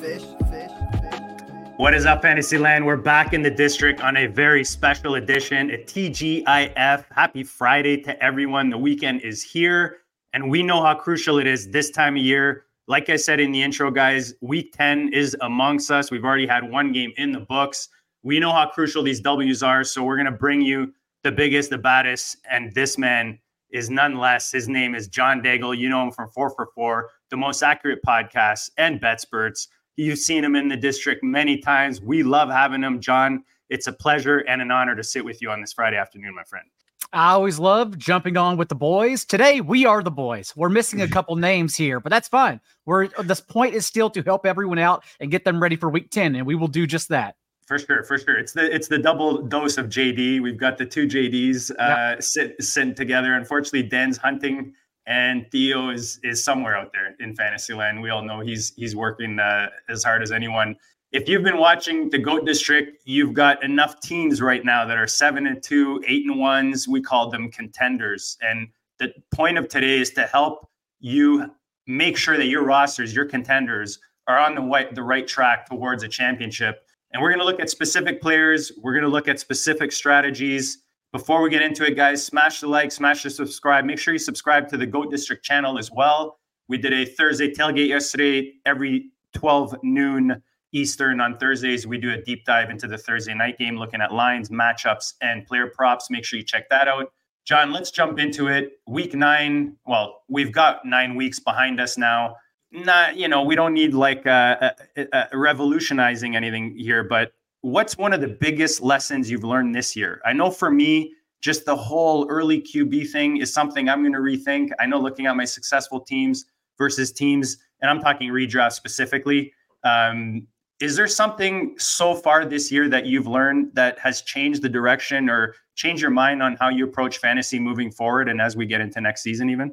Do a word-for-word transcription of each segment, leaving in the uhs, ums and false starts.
Fish. What is up, Fantasyland? We're back in the district on a very special edition, a T G I F. Happy Friday to everyone. The weekend is here, and we know how crucial it is this time of year. Like I said in the intro, guys, week ten is amongst us. We've already had one game in the books. We know how crucial these W's are, so we're going to bring you the biggest, the baddest, and this man is none less. His name is John Daigle. You know him from four for four, the most accurate podcast, and BetSperts. You've seen him in the district many times. We love having him, John. It's a pleasure and an honor to sit with you on this Friday afternoon, my friend. I always love jumping on with the boys. Today, we are the boys. We're missing a couple names here, but that's fine. We're, this point is still to help everyone out and get them ready for week ten, and we will do just that. For sure, for sure. It's the it's the double dose of J D. We've got the two J Ds uh, yeah. sit, sitting together. Unfortunately, Dan's hunting, and Theo is is somewhere out there in Fantasyland. We all know he's he's working uh, as hard as anyone. If you've been watching the Goat District, you've got enough teams right now that are seven and two, eight and ones. We call them contenders. And the point of today is to help you make sure that your rosters, your contenders, are on the right, the right track towards a championship. And we're going to look at specific players. We're going to look at specific strategies. Before we get into it, guys, smash the like, smash the subscribe. Make sure you subscribe to the Goat District channel as well. We did a Thursday tailgate yesterday. Every twelve noon Eastern on Thursdays, we do a deep dive into the Thursday night game, looking at lines, matchups, and player props. Make sure you check that out. John, let's jump into it. Week nine, well, we've got nine weeks behind us now. Not, you know, we don't need like uh, uh, uh, revolutionizing anything here, but what's one of the biggest lessons you've learned this year? I know for me, just the whole early Q B thing is something I'm going to rethink. I know looking at my successful teams versus teams, and I'm talking redraft specifically, um, is there something so far this year that you've learned that has changed the direction or changed your mind on how you approach fantasy moving forward and as we get into next season even?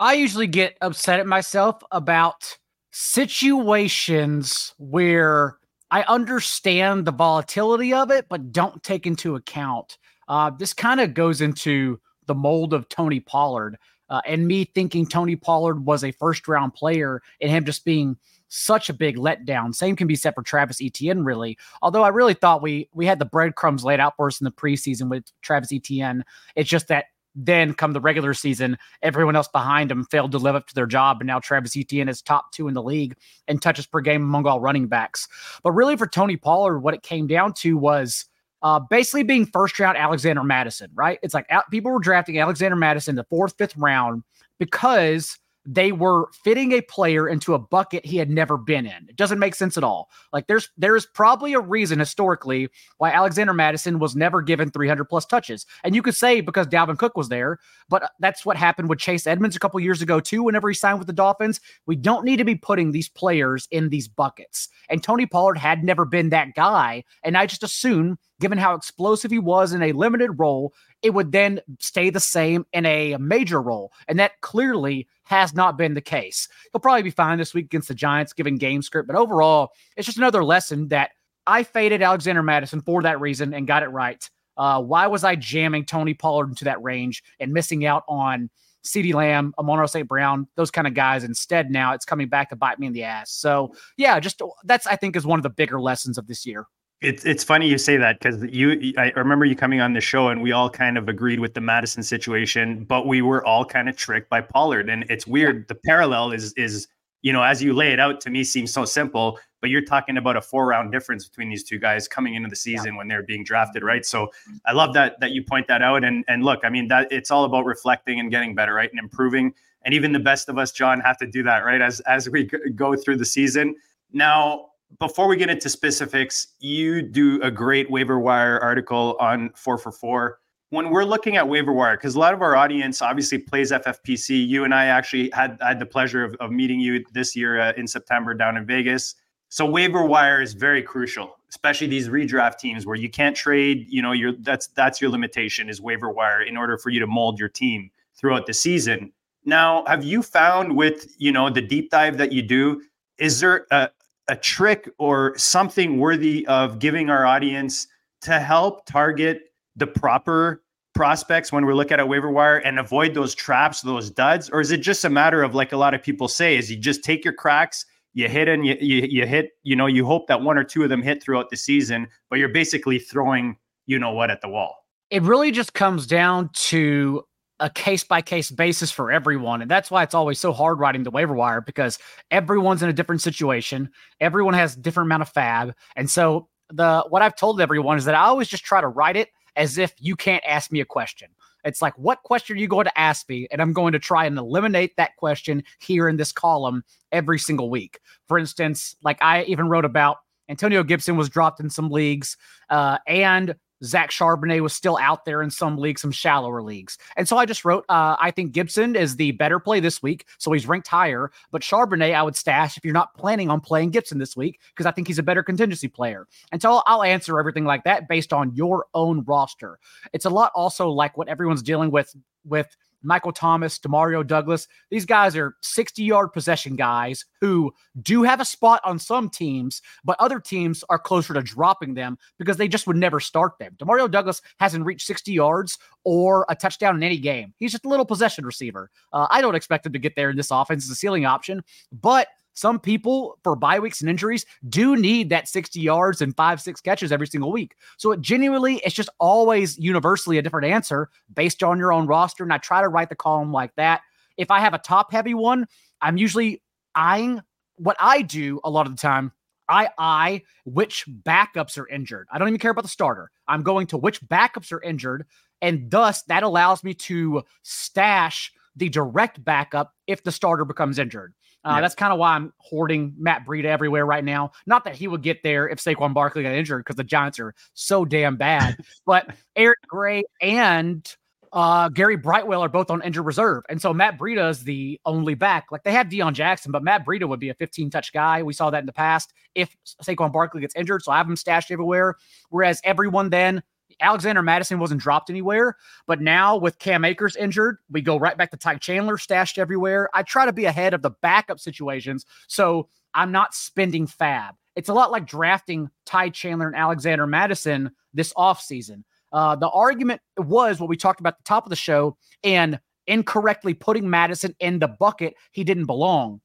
I usually get upset at myself about situations where I understand the volatility of it, but don't take into account. Uh, this kind of goes into the mold of Tony Pollard uh, and me thinking Tony Pollard was a first round player and him just being such a big letdown. Same can be said for Travis Etienne, really. Although I really thought we, we had the breadcrumbs laid out for us in the preseason with Travis Etienne. It's just that then come the regular season, everyone else behind him failed to live up to their job. And now Travis Etienne is top two in the league in touches per game among all running backs. But really for Tony Pollard, what it came down to was uh, basically being first round Alexander Mattison, right? It's like out, people were drafting Alexander Mattison the fourth, fifth round because they were fitting a player into a bucket he had never been in. It doesn't make sense at all. Like there's, there is probably a reason historically why Alexander Mattison was never given three hundred plus touches. And you could say because Dalvin Cook was there, but that's what happened with Chase Edmonds a couple years ago too. Whenever he signed with the Dolphins, we don't need to be putting these players in these buckets. And Tony Pollard had never been that guy. And I just assume, given how explosive he was in a limited role, it would then stay the same in a major role. And that clearly has not been the case. He'll probably be fine this week against the Giants, given game script. But overall, it's just another lesson that I faded Alexander Mattison for that reason and got it right. Uh, why was I jamming Tony Pollard into that range and missing out on CeeDee Lamb, Amon-Ra Saint Brown, those kind of guys? Instead, now it's coming back to bite me in the ass. So yeah, just that's, I think, is one of the bigger lessons of this year. It's it's funny you say that because you I remember you coming on the show and we all kind of agreed with the Madison situation, but we were all kind of tricked by Pollard. And it's weird. The parallel is, is you know, as you lay it out to me seems so simple, but you're talking about a four round difference between these two guys coming into the season yeah. when they're being drafted, right? So I love that that you point that out. And and look, I mean, that it's all about reflecting and getting better, right? And improving. And even the best of us, John, have to do that, right? As as we go through the season. Now, before we get into specifics, you do a great waiver wire article on four for four. When we're looking at waiver wire, because a lot of our audience obviously plays F F P C. You and I actually had, had the pleasure of, of meeting you this year uh, in September down in Vegas. So waiver wire is very crucial, especially these redraft teams where you can't trade. You know, your that's that's your limitation is waiver wire in order for you to mold your team throughout the season. Now, have you found with, you know, the deep dive that you do, is there a a trick or something worthy of giving our audience to help target the proper prospects when we look at a waiver wire and avoid those traps, those duds? Or is it just a matter of, like a lot of people say, is you just take your cracks, you hit and you, you, you hit, you know, you hope that one or two of them hit throughout the season, but you're basically throwing, you know what, at the wall. It really just comes down to a case-by-case basis for everyone. And that's why it's always so hard writing the waiver wire, because everyone's in a different situation. Everyone has a different amount of fab. And so the what I've told everyone is that I always just try to write it as if you can't ask me a question. It's like, what question are you going to ask me? And I'm going to try and eliminate that question here in this column every single week. For instance, like I even wrote about Antonio Gibson was dropped in some leagues uh, and Zach Charbonnet was still out there in some leagues, some shallower leagues. And so I just wrote, uh, I think Gibson is the better play this week, so he's ranked higher. But Charbonnet, I would stash if you're not planning on playing Gibson this week, because I think he's a better contingency player. And so I'll, I'll answer everything like that based on your own roster. It's a lot also like what everyone's dealing with with Michael Thomas, DeMario Douglas. These guys are sixty-yard possession guys who do have a spot on some teams, but other teams are closer to dropping them because they just would never start them. DeMario Douglas hasn't reached sixty yards or a touchdown in any game. He's just a little possession receiver. Uh, I don't expect him to get there in this offense as a ceiling option, but some people for bye weeks and injuries do need that sixty yards and five, six catches every single week. So it genuinely, it's just always universally a different answer based on your own roster. And I try to write the column like that. If I have a top heavy one, I'm usually eyeing what I do a lot of the time. I eye which backups are injured. I don't even care about the starter. I'm going to which backups are injured. And thus that allows me to stash the direct backup if the starter becomes injured. Uh, yep. That's kind of why I'm hoarding Matt Breida everywhere right now. Not that he would get there if Saquon Barkley got injured, because the Giants are so damn bad. But Eric Gray and uh, Gary Brightwell are both on injured reserve. And so Matt Breida is the only back. Like, they have Deion Jackson, but Matt Breida would be a fifteen-touch guy. We saw that in the past if Saquon Barkley gets injured. So I have him stashed everywhere. Whereas everyone then, Alexander Mattison wasn't dropped anywhere, but now with Cam Akers injured, we go right back to Ty Chandler stashed everywhere. I try to be ahead of the backup situations, so I'm not spending fab. It's a lot like drafting Ty Chandler and Alexander Mattison this offseason. Uh, the argument was what we talked about at the top of the show and incorrectly putting Madison in the bucket he didn't belong.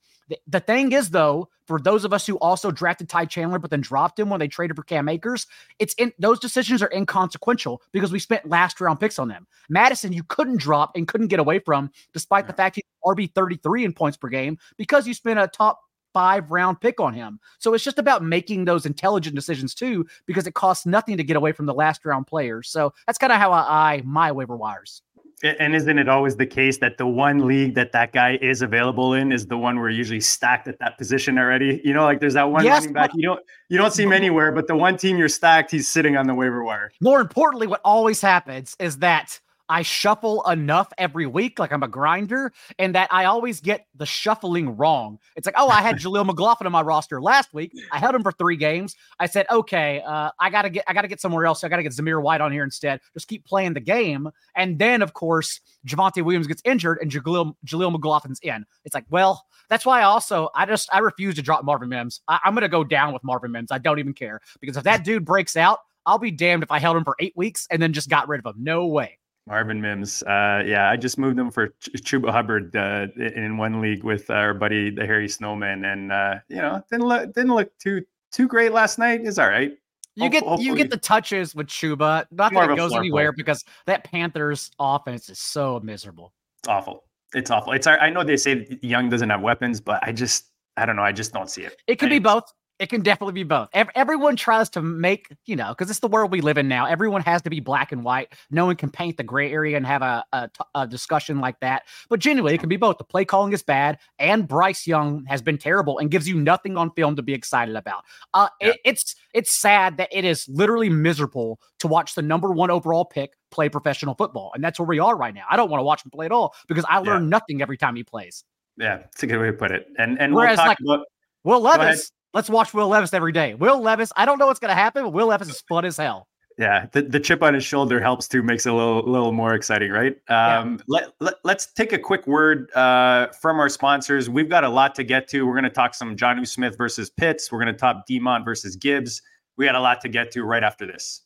The thing is, though, for those of us who also drafted Ty Chandler but then dropped him when they traded for Cam Akers, it's in, those decisions are inconsequential because we spent last-round picks on them. Madison, you couldn't drop and couldn't get away from, despite yeah. the fact he's R B thirty-three in points per game, because you spent a top five-round pick on him. So it's just about making those intelligent decisions, too, because it costs nothing to get away from the last-round players. So that's kind of how I eye my waiver wires. And isn't it always the case that the one league that that guy is available in is the one we're usually stacked at that position already? You know, like there's that one yes, running back you don't you don't see him anywhere, but the one team you're stacked, he's sitting on the waiver wire. More importantly, what always happens is that I shuffle enough every week, like I'm a grinder, and that I always get the shuffling wrong. It's like, oh, I had Jaleel McLaughlin on my roster last week. I held him for three games. I said, okay, uh, I gotta get, I gotta get somewhere else. I gotta get Zamir White on here instead. Just keep playing the game, and then of course Javonte Williams gets injured, and Jaleel, Jaleel McLaughlin's in. It's like, well, that's why I also I just I refuse to drop Marvin Mims. I, I'm gonna go down with Marvin Mims. I don't even care because if that dude breaks out, I'll be damned if I held him for eight weeks and then just got rid of him. No way. Marvin Mims. Uh, yeah, I just moved him for Ch- Chuba Hubbard uh, in one league with our buddy, the Harry Snowman. And, uh, you know, didn't look, didn't look too, too great last night. It's all right. You get Hopefully. You get the touches with Chuba. Not that it goes anywhere play. Because that Panthers offense is so miserable. It's awful. It's awful. It's I know they say Young doesn't have weapons, but I just, I don't know. I just don't see it. It could be both. It can definitely be both. Everyone tries to make, you know, because it's the world we live in now. Everyone has to be black and white. No one can paint the gray area and have a, a, a discussion like that. But genuinely, it can be both. The play calling is bad, and Bryce Young has been terrible and gives you nothing on film to be excited about. Uh, yeah. it, it's it's sad that it is literally miserable to watch the number one overall pick play professional football, and that's where we are right now. I don't want to watch him play at all because I learn yeah. nothing every time he plays. Yeah, it's a good way to put it. And and whereas we'll talk like about- Will Levis. Let's watch Will Levis every day. Will Levis, I don't know what's going to happen, but Will Levis is fun as hell. Yeah, the, the chip on his shoulder helps too, makes it a little, little more exciting, right? Um, yeah. let, let, let's take a quick word uh, from our sponsors. We've got a lot to get to. We're going to talk some Jonnu Smith versus Pitts. We're going to top Demont versus Gibbs. We got a lot to get to right after this.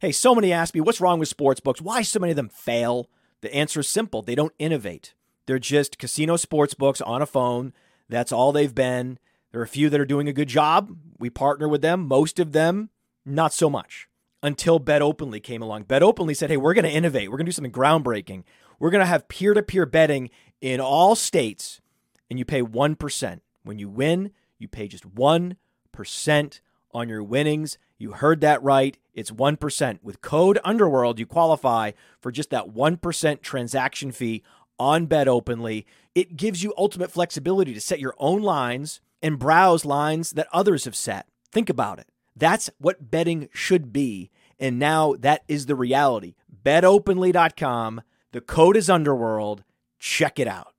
Hey, so many ask me, what's wrong with sportsbooks? Why so many of them fail? The answer is simple. They don't innovate. They're just casino sportsbooks on a phone. That's all they've been. There are a few that are doing a good job. We partner with them. Most of them, not so much. Until BetOpenly came along. BetOpenly said, hey, we're going to innovate. We're going to do something groundbreaking. We're going to have peer-to-peer betting in all states, and you pay one percent. When you win, you pay just one percent on your winnings. You heard that right. It's one percent. With code UNDERWORLD, you qualify for just that one percent transaction fee on BetOpenly. It gives you ultimate flexibility to set your own lines and browse lines that others have set. Think about it. That's what betting should be. And now that is the reality. Bet Openly dot com. The code is UNDERWORLD. Check it out.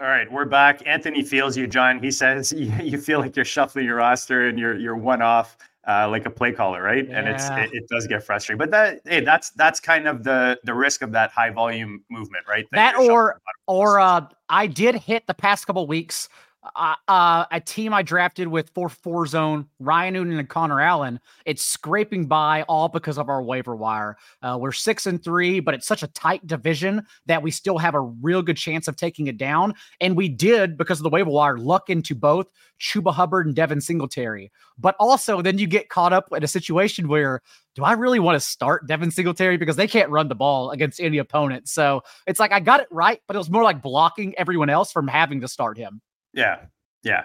All right, we're back. Anthony feels you, John. He says you feel like you're shuffling your roster and you're you're one off. Uh, like a play caller, right? Yeah. And it's it, it does get frustrating. But that hey, that's that's kind of the the risk of that high volume movement, right? That, that or or uh, I did hit the past couple weeks uh, uh, a team I drafted with four for four zone Ryan Newton and Connor Allen. It's scraping by all because of our waiver wire. Uh, we're six and three, but it's such a tight division that we still have a real good chance of taking it down. And we did because of the waiver wire luck into both Chuba Hubbard and Devin Singletary. But also then you get caught up in a situation where do I really want to start Devin Singletary because they can't run the ball against any opponent. So it's like, I got it right, but it was more like blocking everyone else from having to start him. Yeah. Yeah.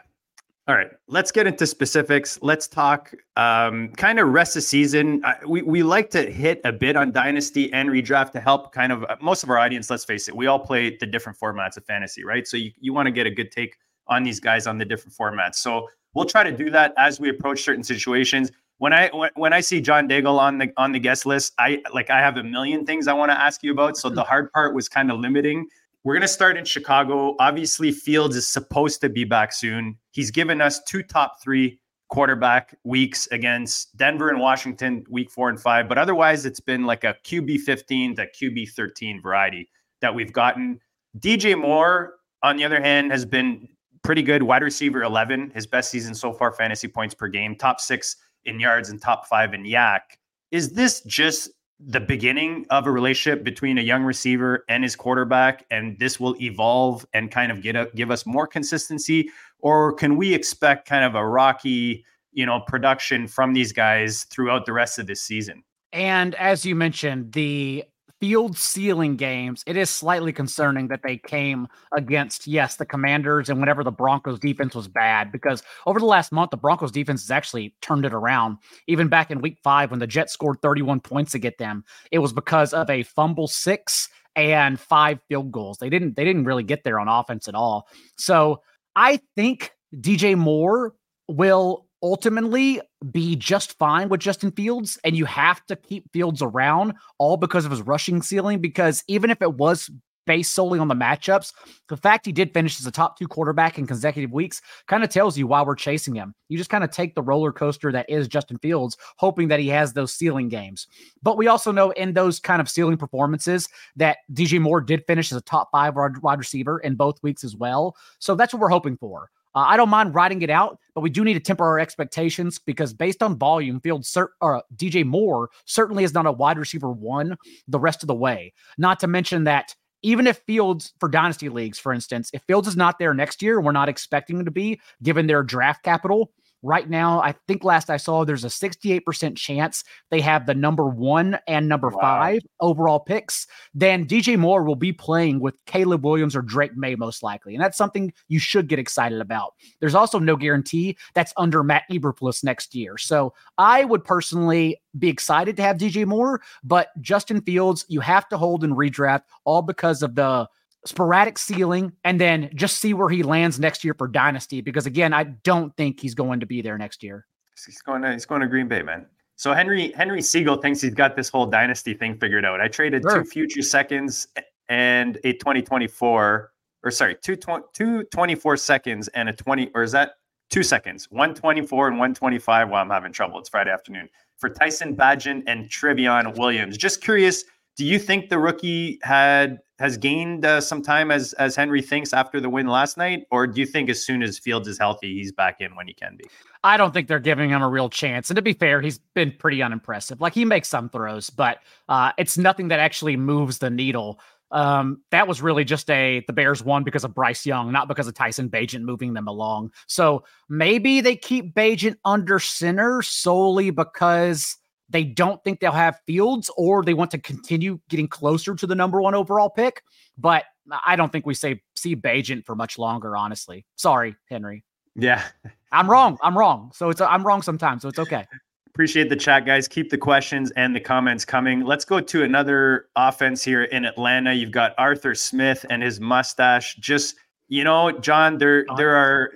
All right. Let's get into specifics. Let's talk um, kind of rest of season. I, we, we like to hit a bit on dynasty and redraft to help kind of uh, most of our audience. Let's face it. We all play the different formats of fantasy, right? So you, you want to get a good take on these guys on the different formats. So we'll try to do that as we approach certain situations. When I when, when I see John Daigle on the on the guest list, I like I have a million things I want to ask you about. So the hard part was kind of limiting. We're going to start in Chicago. Obviously, Fields is supposed to be back soon. He's given us two top three quarterback weeks against Denver and Washington, week four and five. But otherwise, it's been like a Q B fifteen to Q B thirteen variety that we've gotten. D J Moore, on the other hand, has been pretty good. Wide receiver eleven, his best season so far, fantasy points per game, top six in yards and top five in yak. Is this just the beginning of a relationship between a young receiver and his quarterback, and this will evolve and kind of get a, give us more consistency? Or can we expect kind of a rocky, you know, production from these guys throughout the rest of this season? And as you mentioned, the field ceiling games, it is slightly concerning that they came against, yes, the Commanders and whenever the Broncos defense was bad, because over the last month, the Broncos defense has actually turned it around. Even back in week five, when the Jets scored thirty-one points to get them, it was because of a fumble six and five field goals. They didn't, they didn't really get there on offense at all. So I think D J Moore will ultimately be just fine with Justin Fields, and you have to keep Fields around all because of his rushing ceiling, because even if it was based solely on the matchups, the fact he did finish as a top two quarterback in consecutive weeks kind of tells you why we're chasing him. You just kind of take the roller coaster that is Justin Fields, hoping that he has those ceiling games. But we also know in those kind of ceiling performances that D J Moore did finish as a top five wide receiver in both weeks as well. So that's what we're hoping for. Uh, I don't mind riding it out, but we do need to temper our expectations, because based on volume, Fields cert- or D J Moore certainly is not a wide receiver one the rest of the way. Not to mention that even if Fields, for dynasty leagues, for instance, if Fields is not there next year, we're not expecting him to be, given their draft capital. Right now, I think last I saw, there's a sixty-eight percent chance they have the number one and number wow. five overall picks. Then D J Moore will be playing with Caleb Williams or Drake May, most likely. And that's something you should get excited about. There's also no guarantee that's under Matt Eberflus next year. So I would personally be excited to have D J Moore, but Justin Fields, you have to hold and redraft all because of the sporadic ceiling, and then just see where he lands next year for dynasty. Because again, I don't think he's going to be there next year. He's going to, he's going to Green Bay, man. So Henry, Henry Siegel thinks he's got this whole dynasty thing figured out. I traded sure. two future seconds and a twenty twenty-four or sorry, two, two twenty-four seconds and a twenty, or is that two seconds, one twenty-four and one twenty-five. Well, I'm having trouble. It's Friday afternoon for Tyson Bagent and Trevion Williams. Just curious. Do you think the rookie had has gained uh, some time, as as Henry thinks, after the win last night? Or do you think as soon as Fields is healthy, he's back in when he can be? I don't think they're giving him a real chance. And to be fair, he's been pretty unimpressive. Like, he makes some throws, but uh, it's nothing that actually moves the needle. Um, that was really just a, the Bears won because of Bryce Young, not because of Tyson Bagent moving them along. So maybe they keep Bagent under center solely because they don't think they'll have Fields, or they want to continue getting closer to the number one overall pick. But I don't think we say see Bagent for much longer, honestly. Sorry, Henry. Yeah, I'm wrong. I'm wrong. So it's I'm wrong sometimes. So it's okay. Appreciate the chat, guys. Keep the questions and the comments coming. Let's go to another offense here in Atlanta. You've got Arthur Smith and his mustache. Just, you know, John, there there are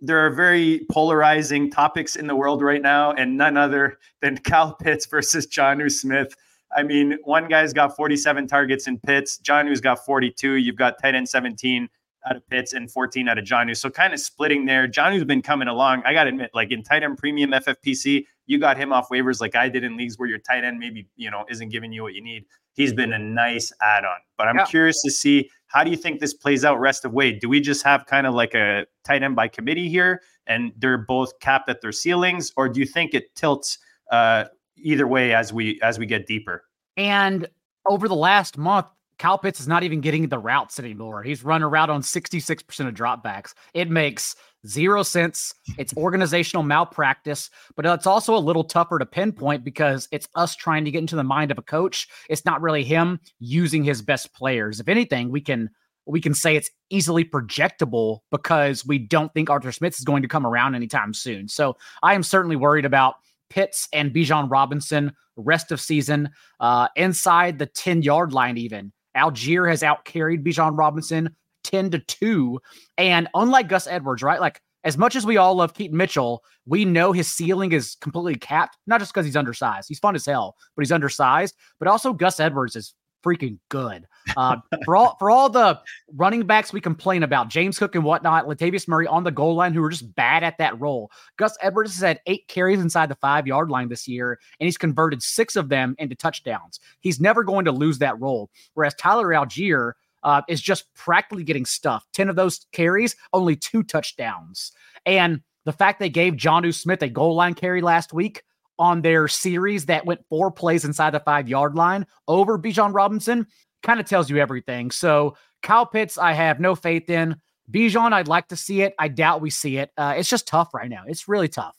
there are very polarizing topics in the world right now, and none other than Kyle Pitts versus Jonnu Smith. I mean, one guy's got forty-seven targets in Pitts, Jonnu's got forty-two. You've got tight end seventeen out of Pitts and fourteen out of Jonnu. So kind of splitting there. Jonnu's been coming along. I got to admit, like in tight end premium F F P C, you got him off waivers like I did in leagues where your tight end maybe, you know, isn't giving you what you need. He's been a nice add-on, but I'm yeah. curious to see, how do you think this plays out rest of way? Do we just have kind of like a tight end by committee here, and they're both capped at their ceilings, or do you think it tilts uh, either way as we as we get deeper? And over the last month, Kyle Pitts is not even getting the routes anymore. He's run a route on sixty-six percent of dropbacks. It makes zero sense. It's organizational malpractice, but it's also a little tougher to pinpoint because it's us trying to get into the mind of a coach. It's not really him using his best players. If anything, we can we can say it's easily projectable because we don't think Arthur Smith is going to come around anytime soon. So I am certainly worried about Pitts and Bijan Robinson rest of season, uh, inside the ten-yard line even. Algier has outcarried Bijan Robinson ten to two. And unlike Gus Edwards, right? Like, as much as we all love Keaton Mitchell, we know his ceiling is completely capped, not just because he's undersized. He's fun as hell, but he's undersized. But also, Gus Edwards is freaking good. Uh, for all for all the running backs we complain about, James Cook and whatnot, Latavius Murray on the goal line, who are just bad at that role. Gus Edwards has had eight carries inside the five-yard line this year, and he's converted six of them into touchdowns. He's never going to lose that role. Whereas Tyler Algier uh, is just practically getting stuffed. Ten of those carries, only two touchdowns. And the fact they gave Jonnu Smith a goal line carry last week on their series that went four plays inside the five-yard line over Bijan Robinson kind of tells you everything. So Kyle Pitts, I have no faith in. Bijan, I'd like to see it. I doubt we see it. Uh, it's just tough right now. It's really tough.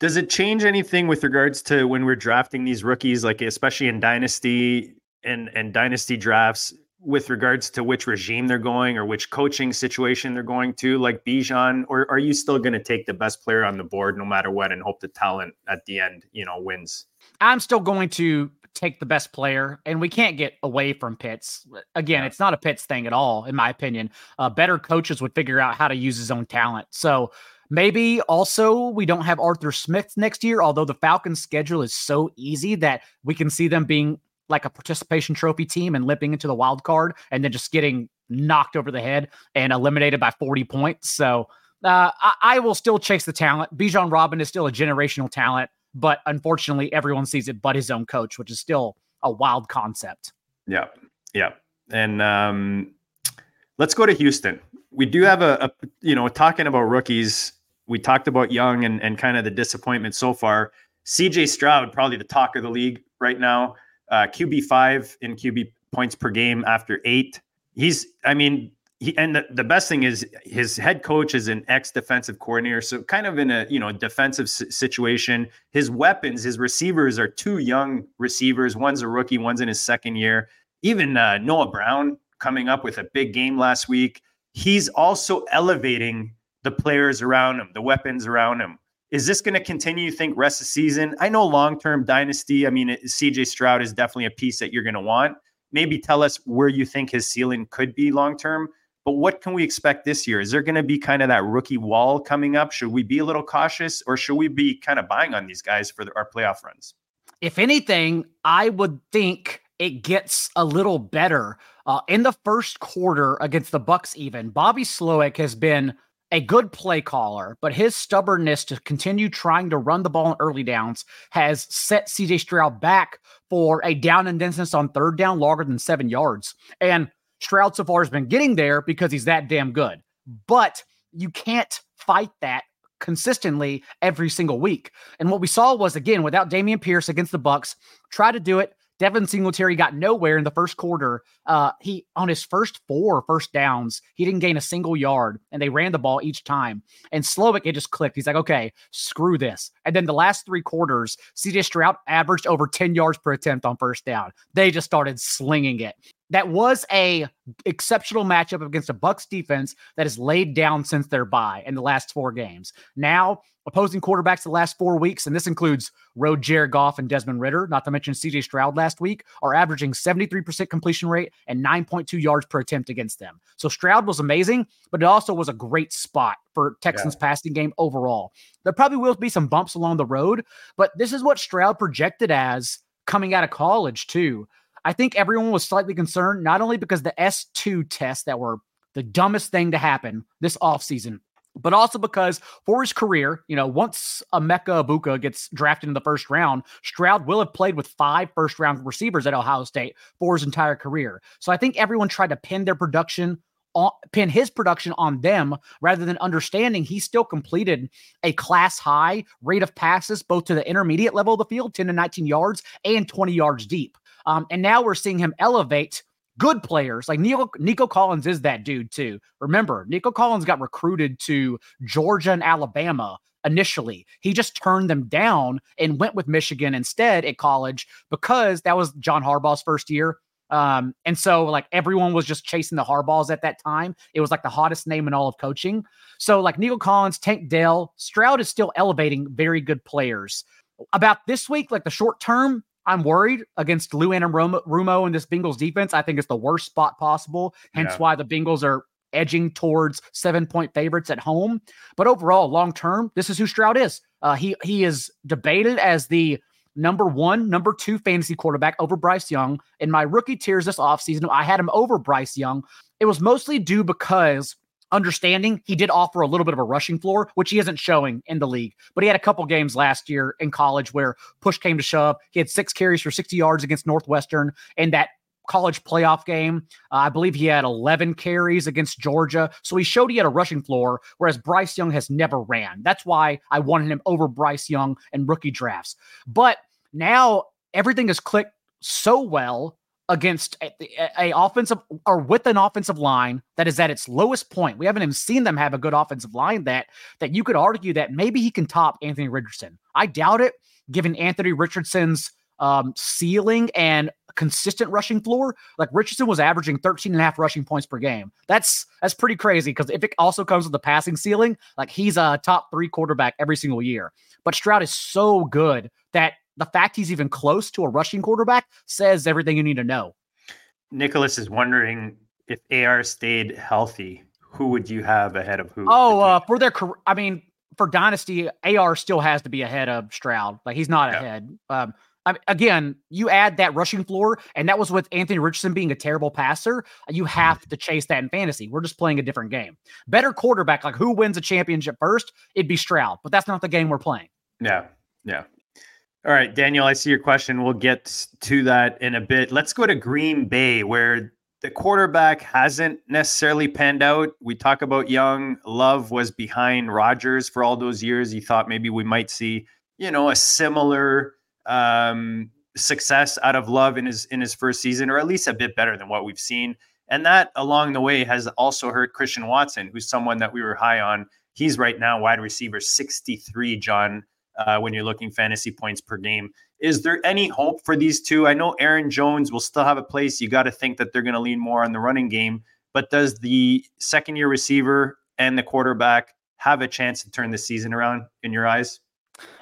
Does it change anything with regards to when we're drafting these rookies, like especially in Dynasty, and, and dynasty drafts with regards to which regime they're going or which coaching situation they're going to, like Bijan, or are you still going to take the best player on the board no matter what and hope the talent at the end, you know, wins? I'm still going to take the best player, and we can't get away from Pitts. Again, yeah. It's not a Pitts thing at all, in my opinion. Uh, better coaches would figure out how to use his own talent. So maybe also we don't have Arthur Smith next year, although the Falcons' schedule is so easy that we can see them being like a participation trophy team and limping into the wild card and then just getting knocked over the head and eliminated by forty points. So uh, I, I will still chase the talent. Bijan Robinson is still a generational talent, but unfortunately everyone sees it but his own coach, which is still a wild concept. Yeah. Yeah. And um, let's go to Houston. We do have a, a, you know, talking about rookies, we talked about Young and, and kind of the disappointment so far. C J Stroud, probably the talk of the league right now. Uh, Q B five in Q B points per game after eight. He's, I mean, he, and the, the best thing is his head coach is an ex-defensive coordinator. So kind of in a, you know, defensive s- situation, his weapons, his receivers are two young receivers. One's a rookie, one's in his second year. Even uh, Noah Brown coming up with a big game last week. He's also elevating the players around him, the weapons around him. Is this going to continue, you think, rest of the season? I know long-term dynasty, I mean, it, C J Stroud is definitely a piece that you're going to want. Maybe tell us where you think his ceiling could be long-term, but what can we expect this year? Is there going to be kind of that rookie wall coming up? Should we be a little cautious, or should we be kind of buying on these guys for the, our playoff runs? If anything, I would think it gets a little better. Uh, in the first quarter against the Bucs even, Bobby Slowick has been a good play caller, but his stubbornness to continue trying to run the ball in early downs has set C J Stroud back for a down and distance on third down longer than seven yards. And Stroud so far has been getting there because he's that damn good. But you can't fight that consistently every single week. And what we saw was, again, without Dameon Pierce against the Bucs, try to do it. Devin Singletary got nowhere in the first quarter. Uh, he on his first four first downs, he didn't gain a single yard, and they ran the ball each time. And Slowick, it just clicked. He's like, okay, screw this. And then the last three quarters, C J Stroud averaged over ten yards per attempt on first down. They just started slinging it. That was a exceptional matchup against a Bucs defense that is laid down since their bye in the last four games. Now, opposing quarterbacks the last four weeks, and this includes Road Jared Goff and Desmond Ridder, not to mention C J Stroud last week, are averaging seventy-three percent completion rate and nine point two yards per attempt against them. So Stroud was amazing, but it also was a great spot for Texans yeah. passing game overall. There probably will be some bumps along the road, but this is what Stroud projected as coming out of college too. I think everyone was slightly concerned, not only because the S two tests that were the dumbest thing to happen this offseason, but also because for his career, you know, once Emeka Egbuka gets drafted in the first round, Stroud will have played with five first-round receivers at Ohio State for his entire career. So I think everyone tried to pin their production on, pin his production on them rather than understanding he still completed a class-high rate of passes both to the intermediate level of the field, ten to nineteen yards, and twenty yards deep. Um, and now we're seeing him elevate good players. Like Nico, Nico Collins is that dude too. Remember, Nico Collins got recruited to Georgia and Alabama initially. He just turned them down and went with Michigan instead at college because that was John Harbaugh's first year. Um, and so like everyone was just chasing the Harbaughs at that time. It was like the hottest name in all of coaching. So like Nico Collins, Tank Dell, Stroud is still elevating very good players. About this week, like the short term, I'm worried against Lou Anarumo and this Bengals defense. I think it's the worst spot possible, hence yeah. why the Bengals are edging towards seven-point favorites at home. But overall, long-term, this is who Stroud is. Uh, he he is debated as the number one, number two fantasy quarterback over Bryce Young. In my rookie tiers this offseason, I had him over Bryce Young. It was mostly due because, understanding, he did offer a little bit of a rushing floor, which he isn't showing in the league, but he had a couple games last year in college where push came to shove. He had six carries for sixty yards against Northwestern in that college playoff game. Uh, I believe he had eleven carries against Georgia. So he showed he had a rushing floor, whereas Bryce Young has never ran. That's why I wanted him over Bryce Young in rookie drafts. But now everything has clicked so well against a, a offensive or with an offensive line that is at its lowest point. We haven't even seen them have a good offensive line that, that you could argue that maybe he can top Anthony Richardson. I doubt it, given Anthony Richardson's um, ceiling and consistent rushing floor, like Richardson was averaging thirteen and a half rushing points per game. That's that's pretty crazy, because if it also comes with the passing ceiling, like he's a top three quarterback every single year. But Stroud is so good that the fact he's even close to a rushing quarterback says everything you need to know. Nicholas is wondering if A R stayed healthy, who would you have ahead of who? Oh, uh, for their career, I mean, for Dynasty, A R still has to be ahead of Stroud. Like he's not yeah. ahead. Um, I mean, again, you add that rushing floor, and that was with Anthony Richardson being a terrible passer. You have to chase that in fantasy. We're just playing a different game. Better quarterback, like who wins a championship first? It'd be Stroud, but that's not the game we're playing. Yeah, yeah. All right, Daniel, I see your question. We'll get to that in a bit. Let's go to Green Bay, where the quarterback hasn't necessarily panned out. We talk about Young. Love was behind Rodgers for all those years. You thought maybe we might see, you know, a similar um, success out of Love in his in his first season, or at least a bit better than what we've seen. And that along the way has also hurt Christian Watson, who's someone that we were high on. He's right now wide receiver sixty-three, John. Uh, when you're looking fantasy points per game. Is there any hope for these two? I know Aaron Jones will still have a place. You got to think that they're going to lean more on the running game, but does the second year receiver and the quarterback have a chance to turn the season around in your eyes?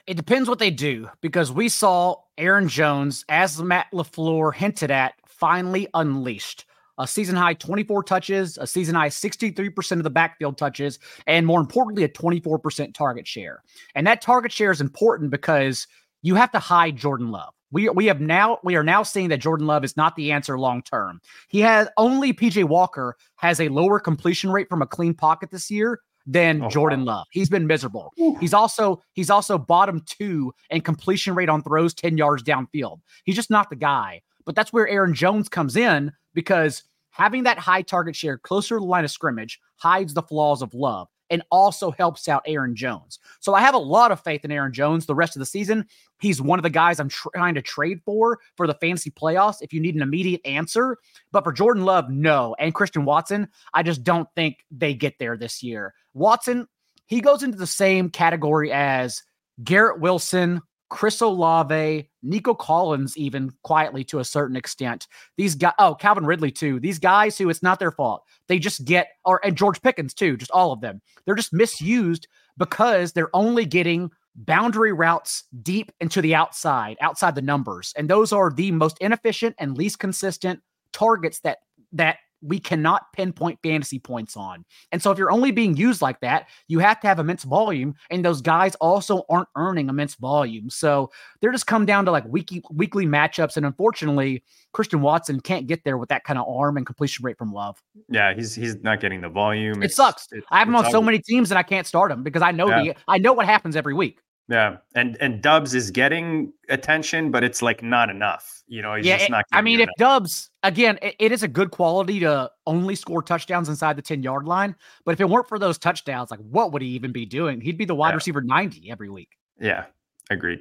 It depends what they do, because we saw Aaron Jones, as Matt LaFleur hinted at, finally unleashed. A season-high twenty-four touches, a season-high sixty-three percent of the backfield touches, and more importantly, a twenty-four percent target share. And that target share is important because you have to hide Jordan Love. We we have now we are now seeing that Jordan Love is not the answer long-term. He has only P J Walker has a lower completion rate from a clean pocket this year than oh, Jordan wow. Love. He's been miserable. Ooh. He's also he's also bottom two in completion rate on throws ten yards downfield. He's just not the guy. But that's where Aaron Jones comes in, because having that high target share closer to the line of scrimmage hides the flaws of Love and also helps out Aaron Jones. So I have a lot of faith in Aaron Jones the rest of the season. He's one of the guys I'm tr- trying to trade for for the fantasy playoffs if you need an immediate answer. But for Jordan Love, no. And Christian Watson, I just don't think they get there this year. Watson, he goes into the same category as Garrett Wilson, Chris Olave, Nico Collins, even quietly to a certain extent. These guys, oh, Calvin Ridley too. These guys who it's not their fault. They just get, or and George Pickens too, just all of them. They're just misused because they're only getting boundary routes deep into the outside, outside the numbers. And those are the most inefficient and least consistent targets that, that we cannot pinpoint fantasy points on. And so if you're only being used like that, you have to have immense volume, and those guys also aren't earning immense volume. So they're just come down to like weekly, weekly matchups. And unfortunately, Christian Watson can't get there with that kind of arm and completion rate from Love. Yeah. He's, he's not getting the volume. It it's, sucks. It, I have him on so many teams and I can't start him because I know yeah. the, I know what happens every week. Yeah. And, and Dubs is getting attention, but it's like not enough, you know, he's yeah, just not. It, I mean, if enough. Dubs, again, it, it is a good quality to only score touchdowns inside the ten yard line. But if it weren't for those touchdowns, like what would he even be doing? He'd be the wide yeah. receiver ninety every week. Yeah. Agreed.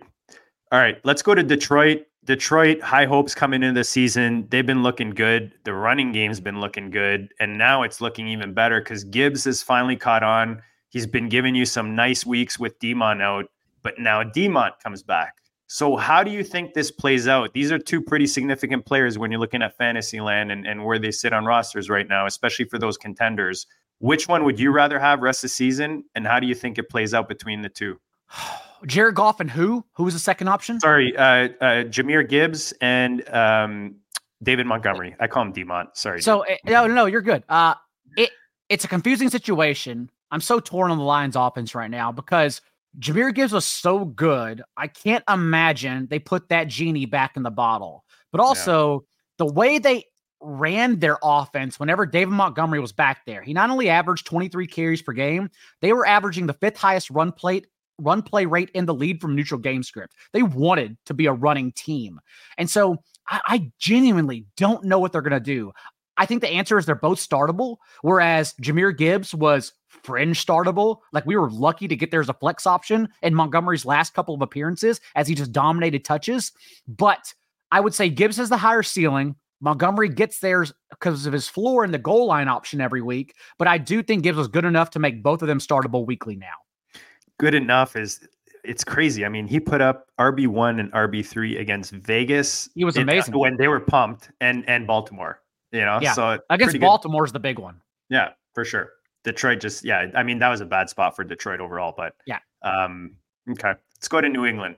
All right. Let's go to Detroit. Detroit, high hopes coming into the season. They've been looking good. The running game's been looking good. And now it's looking even better because Gibbs has finally caught on. He's been giving you some nice weeks with Demon out. But now Demont comes back. So how do you think this plays out? These are two pretty significant players when you're looking at Fantasyland and, and where they sit on rosters right now, especially for those contenders. Which one would you rather have rest of the season? And how do you think it plays out between the two? Jared Goff and who? Who was the second option? Sorry, uh, uh, Jahmyr Gibbs and um, David Montgomery. I call him Demont. Sorry. So, uh, no, no, you're good. Uh, it It's a confusing situation. I'm so torn on the Lions offense right now because Jahmyr Gibbs was so good. I can't imagine they put that genie back in the bottle. But also, yeah. the way they ran their offense whenever David Montgomery was back there, he not only averaged twenty-three carries per game, they were averaging the fifth highest run plate, run play rate in the lead from neutral game script. They wanted to be a running team. And so I, I genuinely don't know what they're going to do. I think the answer is they're both startable, whereas Jahmyr Gibbs was fringe startable. Like we were lucky to get there as a flex option in Montgomery's last couple of appearances as he just dominated touches. But I would say Gibbs has the higher ceiling. Montgomery gets theirs because of his floor and the goal line option every week. But I do think Gibbs was good enough to make both of them startable weekly now. Good enough is it's crazy. I mean, he put up R B one and R B three against Vegas. He was amazing in, when they were pumped, and and Baltimore, you know. Yeah. So against Baltimore's good. The big one. Yeah, for sure. Detroit just, yeah. I mean, that was a bad spot for Detroit overall, but yeah. Um, okay. Let's go to New England.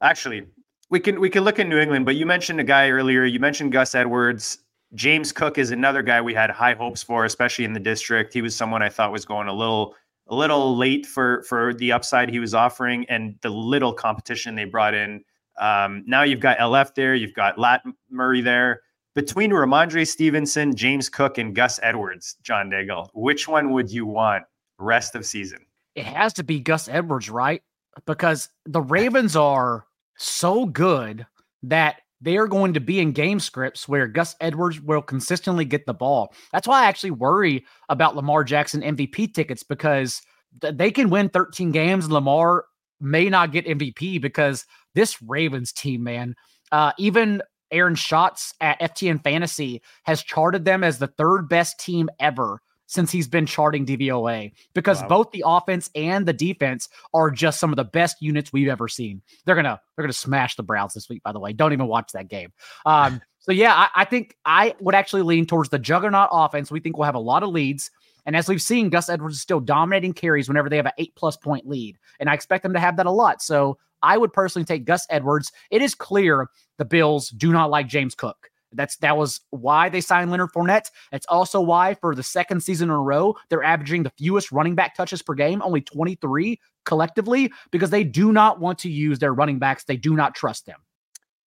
Actually, we can, we can look at New England, but you mentioned a guy earlier. You mentioned Gus Edwards. James Cook is another guy we had high hopes for, especially in the district. He was someone I thought was going a little, a little late for, for the upside he was offering and the little competition they brought in. Um, now you've got L F there. You've got Lat Murray there. Between Ramondre Stevenson, James Cook, and Gus Edwards, John Daigle, which one would you want rest of season? It has to be Gus Edwards, right? Because the Ravens are so good that they are going to be in game scripts where Gus Edwards will consistently get the ball. That's why I actually worry about Lamar Jackson M V P tickets, because th- they can win thirteen games and Lamar may not get M V P, because this Ravens team, man, uh, even Aaron Schatz at F T N Fantasy has charted them as the third best team ever since he's been charting D V O A, because wow. both the offense and the defense are just some of the best units we've ever seen. They're going to, they're going to smash the Browns this week, by the way. Don't even watch that game. Um, so yeah, I, I think I would actually lean towards the juggernaut offense. We think we'll have a lot of leads. And as we've seen, Gus Edwards is still dominating carries whenever they have an eight plus point lead. And I expect them to have that a lot. So I would personally take Gus Edwards. It is clear the Bills do not like James Cook. That's that was why they signed Leonard Fournette. That's also why, for the second season in a row, they're averaging the fewest running back touches per game, only twenty-three collectively, because they do not want to use their running backs. They do not trust them.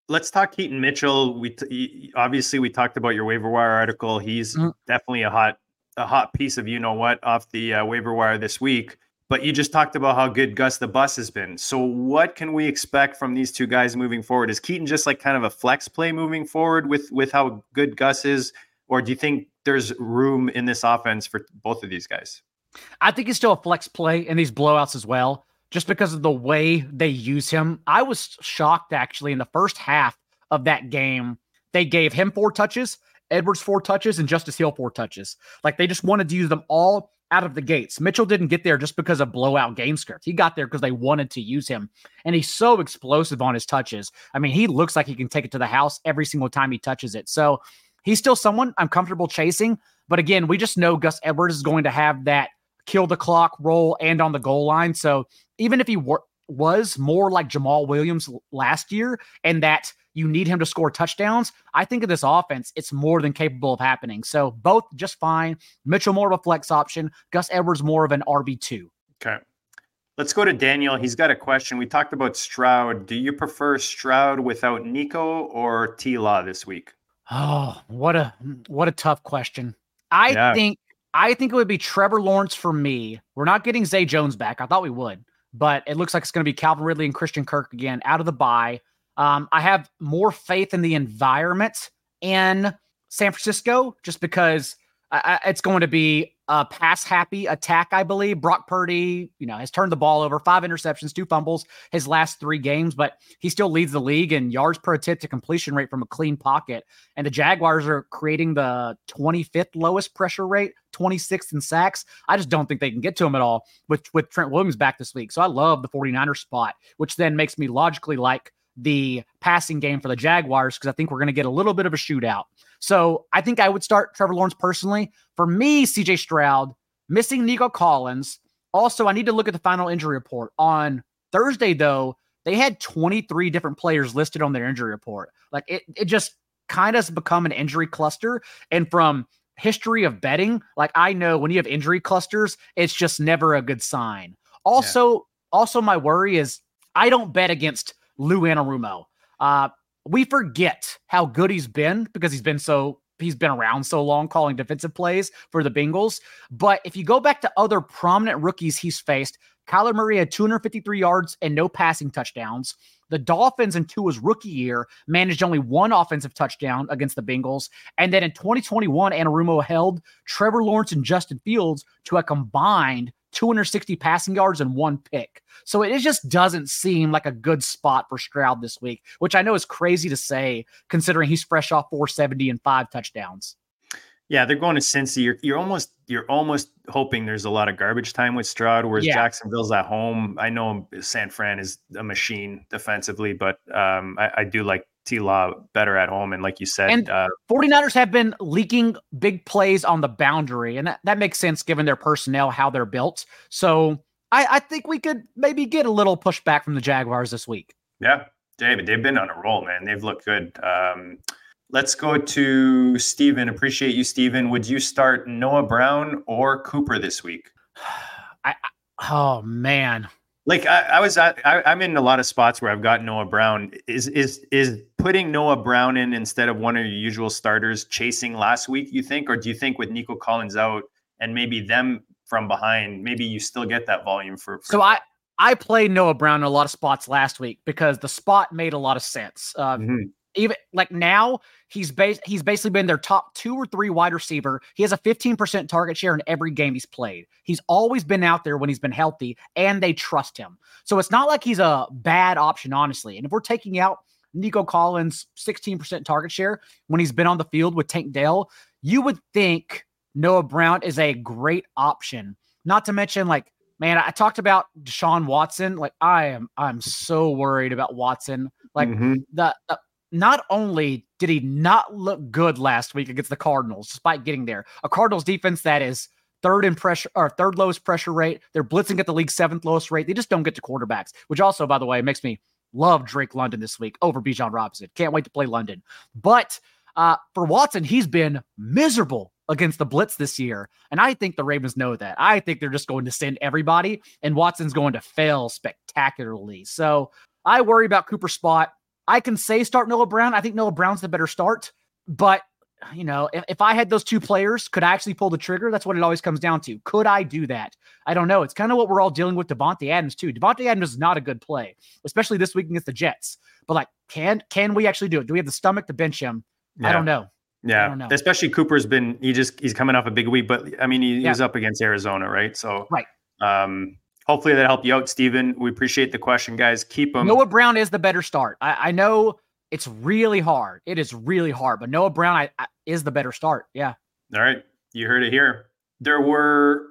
Let's talk Keaton Mitchell. We t- obviously we talked about your waiver wire article. He's mm-hmm. definitely a hot a hot piece of you know what off the uh, waiver wire this week. But you just talked about how good Gus the Bus has been. So what can we expect from these two guys moving forward? Is Keaton just like kind of a flex play moving forward with, with how good Gus is? Or do you think there's room in this offense for both of these guys? I think he's still a flex play in these blowouts as well, just because of the way they use him. I was shocked, actually, in the first half of that game. They gave him four touches, Edwards four touches, and Justice Hill four touches. Like, they just wanted to use them all out of the gates. Mitchell didn't get there just because of blowout game script. He got there because they wanted to use him. And he's so explosive on his touches. I mean, he looks like he can take it to the house every single time he touches it. So he's still someone I'm comfortable chasing. But again, we just know Gus Edwards is going to have that kill the clock roll and on the goal line. So even if he wor- was more like Jamal Williams last year, and that you need him to score touchdowns, I think of this offense, it's more than capable of happening. So both just fine. Mitchell more of a flex option. Gus Edwards more of an R B two. Okay. Let's go to Daniel. He's got a question. We talked about Stroud. Do you prefer Stroud without Nico or T-Law this week? Oh, what a what a tough question. I yeah. think I think it would be Trevor Lawrence for me. We're not getting Zay Jones back. I thought we would, but it looks like it's going to be Calvin Ridley and Christian Kirk again out of the bye. Um, I have more faith in the environment in San Francisco, just because I, I, it's going to be a pass-happy attack, I believe. Brock Purdy, you know, has turned the ball over, five interceptions, two fumbles, his last three games, but he still leads the league in yards per attempt to completion rate from a clean pocket. And the Jaguars are creating the twenty-fifth lowest pressure rate, twenty-sixth in sacks. I just don't think they can get to him at all with, with Trent Williams back this week. So I love the 49er spot, which then makes me logically like the passing game for the Jaguars, because I think we're going to get a little bit of a shootout. So I think I would start Trevor Lawrence personally. For me, C J Stroud, missing Nico Collins. Also, I need to look at the final injury report. On Thursday, though, they had twenty-three different players listed on their injury report. Like, it, it just kind of has become an injury cluster. And from history of betting, like, I know when you have injury clusters, it's just never a good sign. Also, yeah. also my worry is I don't bet against Lou Anarumo. Uh, we forget how good he's been because he's been so he's been around so long calling defensive plays for the Bengals. But if you go back to other prominent rookies he's faced, Kyler Murray had two hundred fifty-three yards and no passing touchdowns. The Dolphins in Tua's rookie year managed only one offensive touchdown against the Bengals. And then in twenty twenty-one, Anarumo held Trevor Lawrence and Justin Fields to a combined two hundred sixty passing yards and one pick. So it just doesn't seem like a good spot for Stroud this week, which I know is crazy to say considering he's fresh off four seventy and five touchdowns. Yeah, they're going to Cincy. You're, you're almost you're almost hoping there's a lot of garbage time with Stroud, whereas yeah. Jacksonville's at home. I know San Fran is a machine defensively, but um, I, I do like T-Law better at home. And like you said, and uh, 49ers have been leaking big plays on the boundary, and that, that makes sense given their personnel, how they're built. So I, I think we could maybe get a little pushback from the Jaguars this week. Yeah, David, they've been on a roll, man. They've looked good. Um, Let's go to Steven. Appreciate you, Steven. Would you start Noah Brown or Cooper this week? I, I oh man. Like I, I was at, I, I'm in a lot of spots where I've got Noah Brown. Is is is putting Noah Brown in instead of one of your usual starters chasing last week, you think? Or do you think with Nico Collins out and maybe them from behind, maybe you still get that volume for, for So I I played Noah Brown in a lot of spots last week because the spot made a lot of sense. Uh, mm-hmm. Even like now, he's bas- he's basically been their top two or three wide receiver. He has a fifteen percent target share in every game he's played. He's always been out there when he's been healthy, and they trust him. So it's not like he's a bad option, honestly. And if we're taking out Nico Collins' sixteen percent target share when he's been on the field with Tank Dell, you would think Noah Brown is a great option. Not to mention, like, man, I talked about Deshaun Watson. Like, I am I'm so worried about Watson. Like, mm-hmm. the... the Not only did he not look good last week against the Cardinals, despite getting there, a Cardinals defense that is third in pressure or third lowest pressure rate. They're blitzing at the league's seventh lowest rate. They just don't get to quarterbacks, which also, by the way, makes me love Drake London this week over Bijan Robinson. Can't wait to play London. But uh, for Watson, he's been miserable against the blitz this year. And I think the Ravens know that. I think they're just going to send everybody, and Watson's going to fail spectacularly. So I worry about Cooper's spot. I can say start Noah Brown. I think Noah Brown's the better start, but you know, if, if I had those two players, could I actually pull the trigger? That's what it always comes down to. Could I do that? I don't know. It's kind of what we're all dealing with Devontae Adams too. Devontae Adams is not a good play, especially this week against the Jets, but like, can, can we actually do it? Do we have the stomach to bench him? Yeah. I don't know. Yeah. I don't know. Especially Cooper's been, he just, he's coming off a big week, but I mean, he, yeah. he's up against Arizona, right? So, right. um, Hopefully that helped you out, Steven. We appreciate the question, guys. Keep them. Noah Brown is the better start. I, I know it's really hard. It is really hard, but Noah Brown I, I, is the better start. Yeah. All right. You heard it here. There were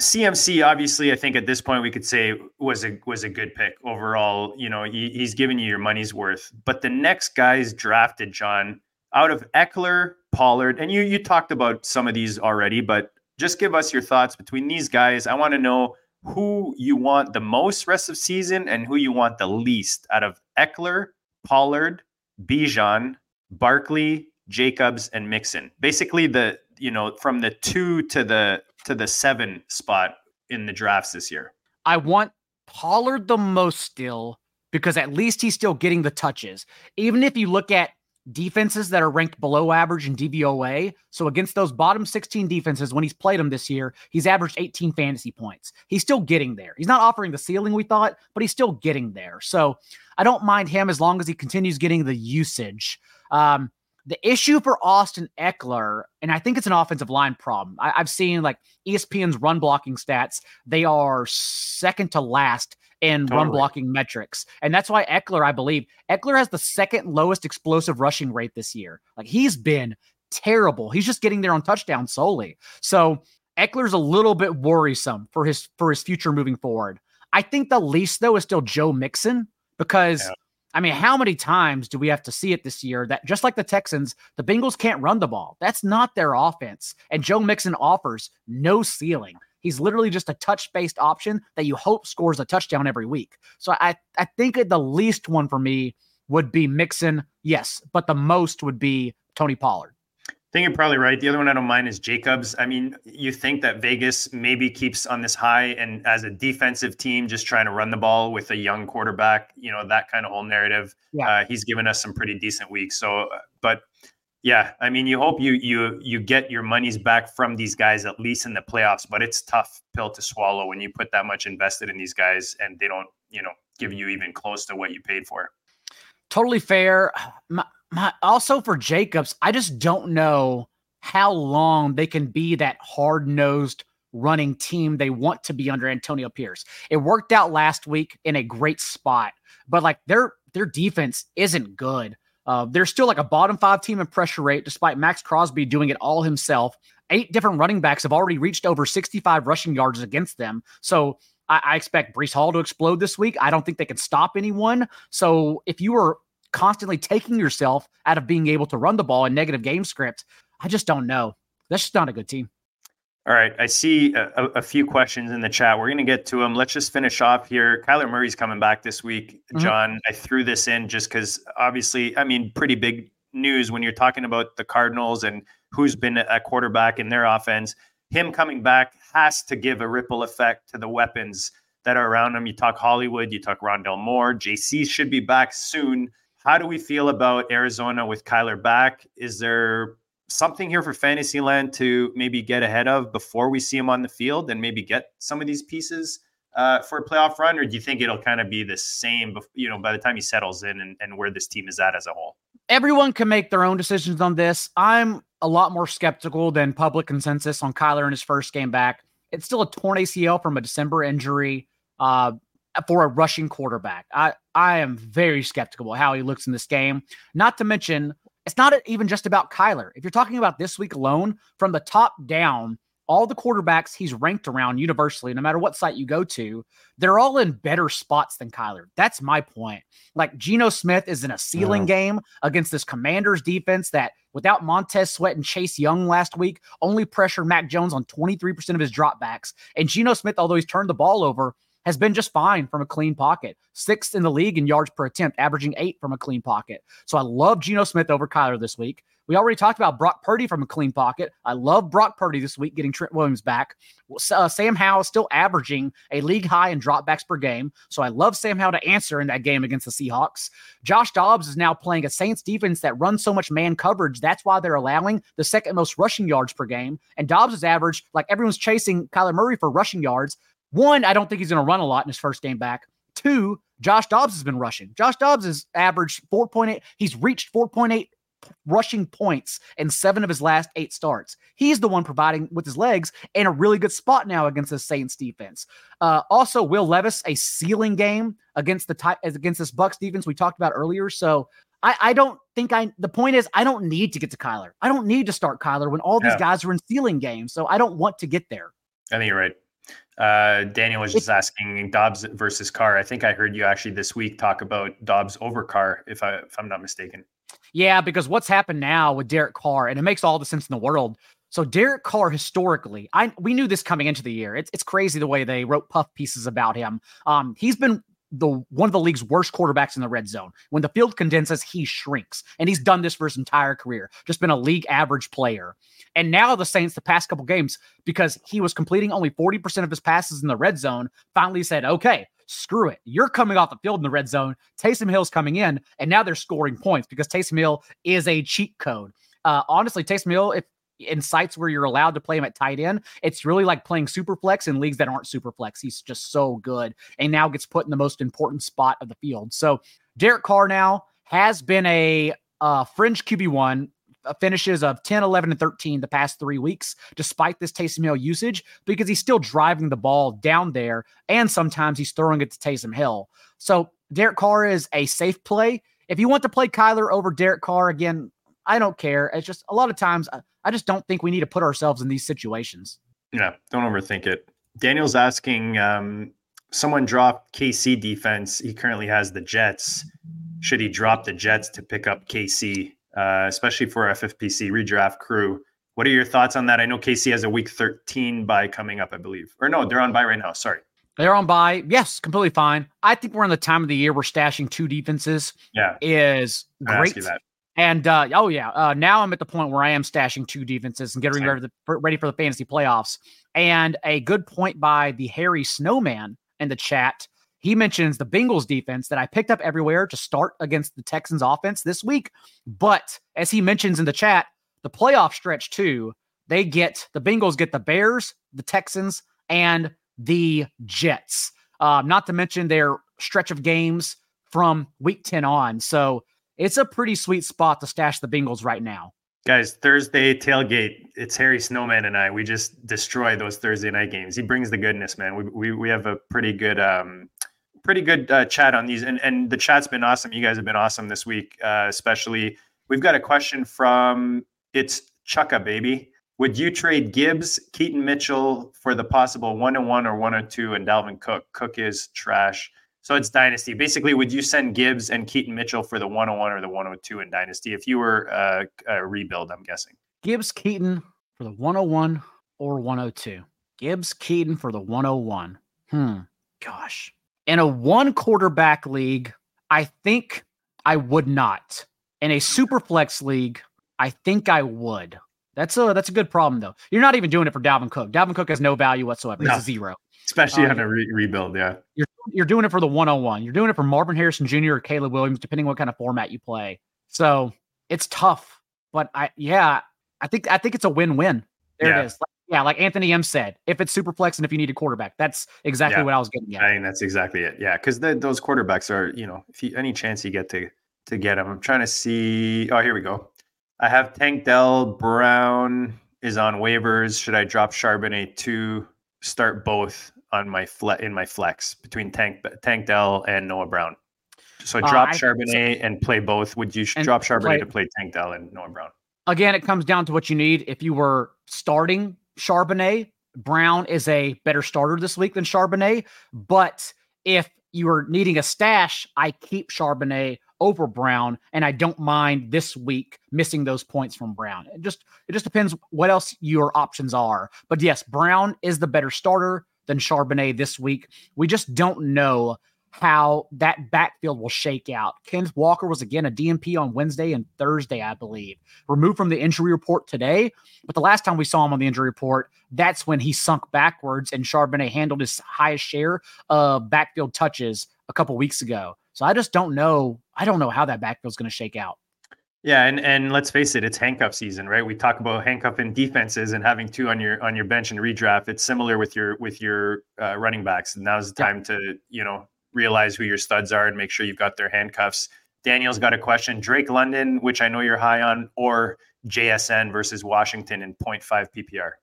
C M C, obviously, I think at this point we could say was a, was a good pick overall. You know, he, he's giving you your money's worth, but the next guys drafted, John, out of Eckler, Pollard, and you, you talked about some of these already, but just give us your thoughts between these guys. I want to know who you want the most rest of season and who you want the least out of Eckler, Pollard, Bijan, Barkley, Jacobs, and Mixon. Basically the, you know, from the two to the, to the seven spot in the drafts this year. I want Pollard the most still because at least he's still getting the touches. Even if you look at defenses that are ranked below average in D V O A. So against those bottom sixteen defenses, when he's played them this year, he's averaged eighteen fantasy points. He's still getting there. He's not offering the ceiling we thought, but he's still getting there. So I don't mind him as long as he continues getting the usage. Um, the issue for Austin Eckler, and I think it's an offensive line problem. I, I've seen like E S P N's run blocking stats. They are second to last in totally. run blocking metrics. And that's why Eckler, I believe, Eckler has the second lowest explosive rushing rate this year. Like he's been terrible. He's just getting there on touchdowns solely. So Eckler's a little bit worrisome for his, for his future moving forward. I think the least though is still Joe Mixon because yeah. I mean, how many times do we have to see it this year that just like the Texans, the Bengals can't run the ball. That's not their offense. And Joe Mixon offers no ceiling. He's literally just a touch-based option that you hope scores a touchdown every week. So I, I think the least one for me would be Mixon, yes, but the most would be Tony Pollard. I think you're probably right. The other one I don't mind is Jacobs. I mean, you think that Vegas maybe keeps on this high and as a defensive team, just trying to run the ball with a young quarterback, you know, that kind of whole narrative. Yeah. Uh, he's given us some pretty decent weeks. So, but yeah, I mean, you hope you you you get your monies back from these guys, at least in the playoffs, but it's tough pill to swallow when you put that much invested in these guys and they don't, you know, give you even close to what you paid for. Totally fair. My, my, also for Jacobs, I just don't know how long they can be that hard-nosed running team they want to be under Antonio Pierce. It worked out last week in a great spot, but like their their defense isn't good. Uh, they're still like a bottom five team in pressure rate, despite Max Crosby doing it all himself. Eight different running backs have already reached over sixty-five rushing yards against them. So I, I expect Breece Hall to explode this week. I don't think they can stop anyone. So if you are constantly taking yourself out of being able to run the ball in negative game script, I just don't know. That's just not a good team. All right. I see a, a few questions in the chat. We're going to get to them. Let's just finish off here. Kyler Murray's coming back this week, John. Mm-hmm. I threw this in just because obviously, I mean, pretty big news when you're talking about the Cardinals and who's been a quarterback in their offense. Him coming back has to give a ripple effect to the weapons that are around him. You talk Hollywood, you talk Rondale Moore, J C should be back soon. How do we feel about Arizona with Kyler back? Is there something here for Fantasyland to maybe get ahead of before we see him on the field and maybe get some of these pieces uh, for a playoff run? Or do you think it'll kind of be the same, you know, by the time he settles in and, and where this team is at as a whole? Everyone can make their own decisions on this. I'm a lot more skeptical than public consensus on Kyler in his first game back. It's still a torn A C L from a December injury uh, for a rushing quarterback. I, I am very skeptical how he looks in this game. Not to mention, it's not even just about Kyler. If you're talking about this week alone, from the top down, all the quarterbacks he's ranked around universally, no matter what site you go to, they're all in better spots than Kyler. That's my point. Like, Geno Smith is in a ceiling yeah. game against this Commanders defense that, without Montez Sweat and Chase Young last week, only pressured Mac Jones on twenty-three percent of his dropbacks. And Geno Smith, although he's turned the ball over, has been just fine from a clean pocket. Sixth in the league in yards per attempt, averaging eight from a clean pocket. So I love Geno Smith over Kyler this week. We already talked about Brock Purdy from a clean pocket. I love Brock Purdy this week, getting Trent Williams back. Uh, Sam Howell is still averaging a league high in dropbacks per game. So I love Sam Howell to answer in that game against the Seahawks. Josh Dobbs is now playing a Saints defense that runs so much man coverage. That's why they're allowing the second most rushing yards per game. And Dobbs is average, like everyone's chasing Kyler Murray for rushing yards. One, I don't think he's going to run a lot in his first game back. Two, Josh Dobbs has been rushing. Josh Dobbs has averaged four point eight. He's reached four point eight rushing points in seven of his last eight starts. He's the one providing with his legs in a really good spot now against the Saints defense. Uh, also, Will Levis, a ceiling game against the ty- against this Bucs defense we talked about earlier. So I, I don't think I, the point is I don't need to get to Kyler. I don't need to start Kyler when all yeah. these guys are in ceiling games. So I don't want to get there. I think you're right. Uh, Daniel was just asking Dobbs versus Carr. I think I heard you actually this week talk about Dobbs over Carr, if, I, if I'm not mistaken. Yeah, because what's happened now with Derek Carr, and it makes all the sense in the world. So Derek Carr, historically, I we knew this coming into the year. It's it's crazy the way they wrote puff pieces about him. Um, he's been the one of the league's worst quarterbacks in the red zone. When the field condenses, he shrinks. And he's done this for his entire career. Just been a league average player. And now the Saints, the past couple games, because he was completing only forty percent of his passes in the red zone, finally said, okay, screw it. You're coming off the field in the red zone. Taysom Hill's coming in. And now they're scoring points because Taysom Hill is a cheat code. Uh, honestly, Taysom Hill, if in sites where you're allowed to play him at tight end, it's really like playing superflex in leagues that aren't superflex. He's just so good and now gets put in the most important spot of the field. So Derek Carr now has been a uh, fringe Q B one, uh, finishes of ten, eleven, and thirteen the past three weeks, despite this Taysom Hill usage, because he's still driving the ball down there, and sometimes he's throwing it to Taysom Hill. So Derek Carr is a safe play. If you want to play Kyler over Derek Carr, again, I don't care. It's just a lot of times I just don't think we need to put ourselves in these situations. Yeah, don't overthink it. Daniel's asking, um, someone dropped K C defense. He currently has the Jets. Should he drop the Jets to pick up K C, uh, especially for F F P C redraft crew? What are your thoughts on that? I know K C has a week thirteen bye coming up, I believe. Or no, they're on bye right now. Sorry. They're on bye. Yes, completely fine. I think we're in the time of the year where stashing two defenses yeah. is great. I'll ask you that. And, uh, oh, yeah, uh, now I'm at the point where I am stashing two defenses and getting ready, the, ready for the fantasy playoffs. And a good point by the Harry Snowman in the chat. He mentions the Bengals defense that I picked up everywhere to start against the Texans offense this week. But as he mentions in the chat, the playoff stretch, too, they get the Bengals get the Bears, the Texans, and the Jets. Uh, not to mention their stretch of games from week ten on. So it's a pretty sweet spot to stash the Bengals right now. Guys, Thursday tailgate. It's Harry Snowman and I. We just destroy those Thursday night games. He brings the goodness, man. We we, we have a pretty good um, pretty good uh, chat on these, and, and the chat's been awesome. You guys have been awesome this week, uh, especially. We've got a question from It's Chucka Baby. Would you trade Gibbs, Keaton Mitchell for the possible one oh one or one oh two and Dalvin Cook? Cook is trash. So it's Dynasty. Basically, would you send Gibbs and Keaton Mitchell for the one oh one or the one oh two in Dynasty if you were uh, a rebuild, I'm guessing? Gibbs, Keaton for the one oh one or one oh two. Gibbs, Keaton for the one oh one. Hmm. Gosh. In a one quarterback league, I think I would not. In a super flex league, I think I would. That's a that's a good problem, though. You're not even doing it for Dalvin Cook. Dalvin Cook has no value whatsoever. No. He's a zero. Especially um, on a re- rebuild, yeah. You're you're doing it for the one oh one. You're doing it for Marvin Harrison Junior or Caleb Williams, depending on what kind of format you play. So it's tough. But, I yeah, I think I think it's a win-win. There yeah. it is. Like, yeah, like Anthony M. said, if it's super flex and if you need a quarterback, that's exactly yeah. what I was getting at. I think that's exactly it, yeah. Because those quarterbacks are, you know, if you, any chance you get to, to get them. I'm trying to see. Oh, here we go. I have Tank Dell. Brown is on waivers. Should I drop Charbonnet to start both on my fle- in my flex between Tank Tank Dell and Noah Brown? So uh, drop I, Charbonnet and play both. Would you drop Charbonnet play, to play Tank Dell and Noah Brown? Again, it comes down to what you need. If you were starting Charbonnet, Brown is a better starter this week than Charbonnet. But if you are needing a stash, I keep Charbonnet over Brown, and I don't mind this week missing those points from Brown. It just it just depends what else your options are. But yes, Brown is the better starter than Charbonnet this week. We just don't know how that backfield will shake out. Kenneth Walker was again a D N P on Wednesday and Thursday, I believe. Removed from the injury report today, but the last time we saw him on the injury report, that's when he sunk backwards and Charbonnet handled his highest share of backfield touches a couple weeks ago. So I just don't know. I don't know how that backfield's going to shake out. Yeah, and and let's face it, it's handcuff season, right? We talk about handcuffing defenses and having two on your on your bench and redraft. It's similar with your with your uh, running backs. And now's the time yeah. to you know realize who your studs are and make sure you've got their handcuffs. Daniel's got a question: Drake London, which I know you're high on, or J S N versus Washington in point five P P R.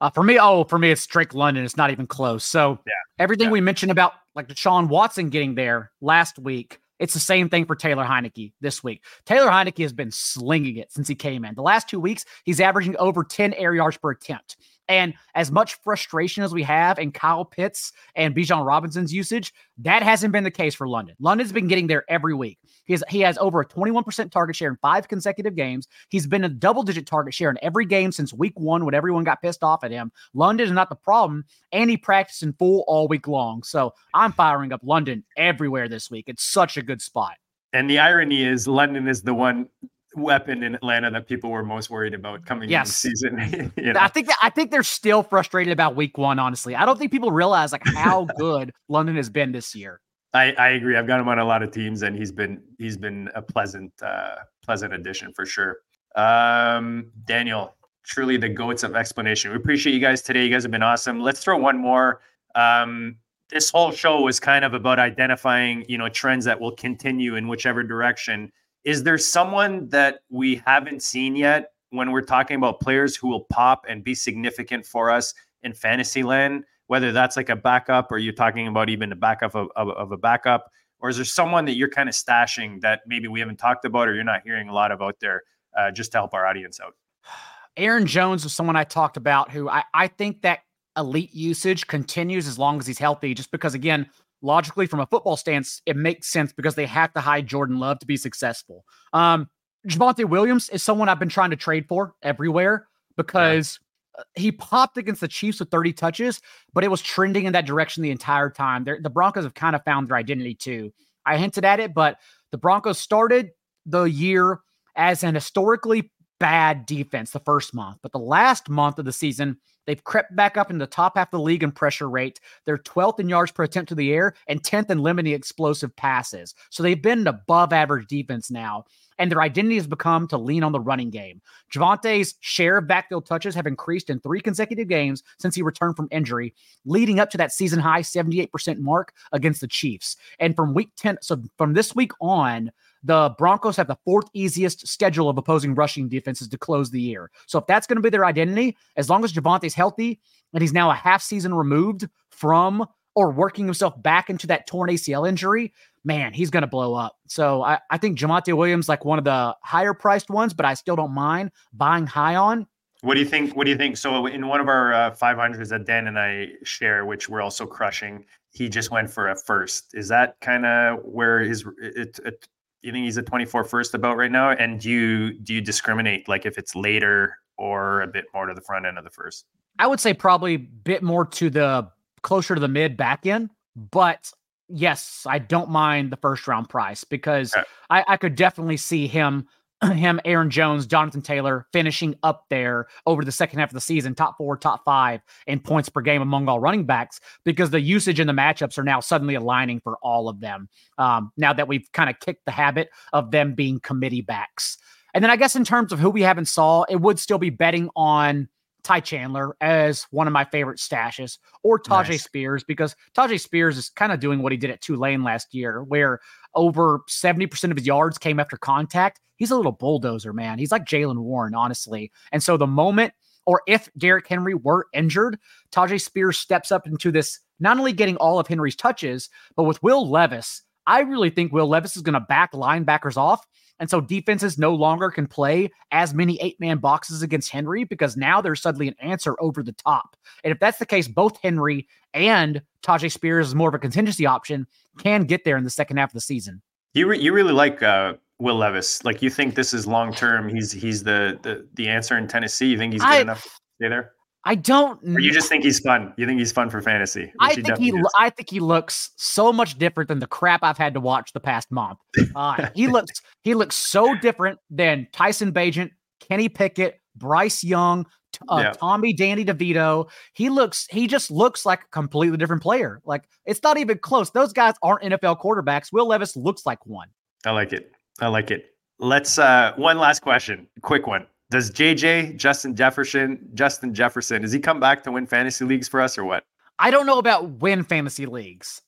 Uh, for me, oh, for me, it's Drake London. It's not even close. So yeah, everything yeah. we mentioned about like Deshaun Watson getting there last week, it's the same thing for Taylor Heineke this week. Taylor Heineke has been slinging it since he came in. The last two weeks, he's averaging over ten air yards per attempt. And as much frustration as we have in Kyle Pitts and Bijan Robinson's usage, that hasn't been the case for London. London's been getting there every week. He has, he has over a twenty-one percent target share in five consecutive games. He's been a double-digit target share in every game since week one when everyone got pissed off at him. London is not the problem, and he practiced in full all week long. So I'm firing up London everywhere this week. It's such a good spot. And the irony is London is the one – weapon in Atlanta that people were most worried about coming yes. this season. you know? I think that, I think they're still frustrated about week one, honestly. I don't think people realize like how good London has been this year. I, I agree. I've got him on a lot of teams and he's been he's been a pleasant uh, pleasant addition for sure. Um, Daniel, truly the goats of explanation. We appreciate you guys today. You guys have been awesome. Let's throw one more. Um, this whole show was kind of about identifying, you know, trends that will continue in whichever direction. Is there someone that we haven't seen yet when we're talking about players who will pop and be significant for us in fantasy land, whether that's like a backup or you're talking about even a backup of, of, of a backup, or is there someone that you're kind of stashing that maybe we haven't talked about or you're not hearing a lot about there uh, just to help our audience out? Aaron Jones was someone I talked about who I, I think that elite usage continues as long as he's healthy, just because, again, logically, from a football stance, it makes sense because they have to hide Jordan Love to be successful. Um, Javonte Williams is someone I've been trying to trade for everywhere because yeah. he popped against the Chiefs with thirty touches, but it was trending in that direction the entire time. They're, the Broncos have kind of found their identity too. I hinted at it, but the Broncos started the year as an historically bad defense the first month, but the last month of the season, they've crept back up in the top half of the league in pressure rate. They're twelfth in yards per attempt to the air and tenth in limiting explosive passes. So they've been an above average defense now, and their identity has become to lean on the running game. Javonte's share of backfield touches have increased in three consecutive games since he returned from injury, leading up to that season high seventy-eight percent mark against the Chiefs. And from week ten, so from this week on, the Broncos have the fourth easiest schedule of opposing rushing defenses to close the year. So if that's going to be their identity, as long as Javonte's healthy and he's now a half season removed from or working himself back into that torn A C L injury, man, he's going to blow up. So I, I think Javonte Williams, like one of the higher priced ones, but I still don't mind buying high on. What do you think? What do you think? So in one of our uh, five hundreds that Dan and I share, which we're also crushing, he just went for a first. Is that kind of where his, it, it, you think he's a twenty-four first about right now? And do you, do you discriminate, like if it's later or a bit more to the front end of the first? I would say probably a bit more to the closer to the mid back end, but yes, I don't mind the first round price because okay. I, I could definitely see him, him, Aaron Jones, Jonathan Taylor finishing up there over the second half of the season, top four, top five in points per game among all running backs, because the usage and the matchups are now suddenly aligning for all of them. Um, now that we've kind of kicked the habit of them being committee backs. And then I guess in terms of who we haven't saw, it would still be betting on Ty Chandler as one of my favorite stashes, or Tajay nice. Spears, because Tajay Spears is kind of doing what he did at Tulane last year, where over seventy percent of his yards came after contact. He's a little bulldozer, man. He's like Jaylen Warren, honestly. And so the moment, or if Derrick Henry were injured, Tajay Spears steps up into this, not only getting all of Henry's touches, but with Will Levis, I really think Will Levis is going to back linebackers off. And so defenses no longer can play as many eight-man boxes against Henry, because now there's suddenly an answer over the top. And if that's the case, both Henry and Tajay Spears is more of a contingency option, can get there in the second half of the season. You re- you really like uh, Will Levis. Like, you think this is long-term. He's he's the, the, the answer in Tennessee. You think he's good I, enough to stay there? I don't know. Or you just think he's fun. You think he's fun for fantasy. I think he, he I think he looks so much different than the crap I've had to watch the past month. Uh, he looks he looks so different than Tyson Bagent, Kenny Pickett, Bryce Young, uh, yeah. Tommy Danny DeVito. He looks he just looks like a completely different player. Like, it's not even close. Those guys aren't N F L quarterbacks. Will Levis looks like one. I like it. I like it. Let's uh, one last question. Quick one. Does J J, Justin Jefferson, Justin Jefferson, does he come back to win fantasy leagues for us or what? I don't know about win fantasy leagues.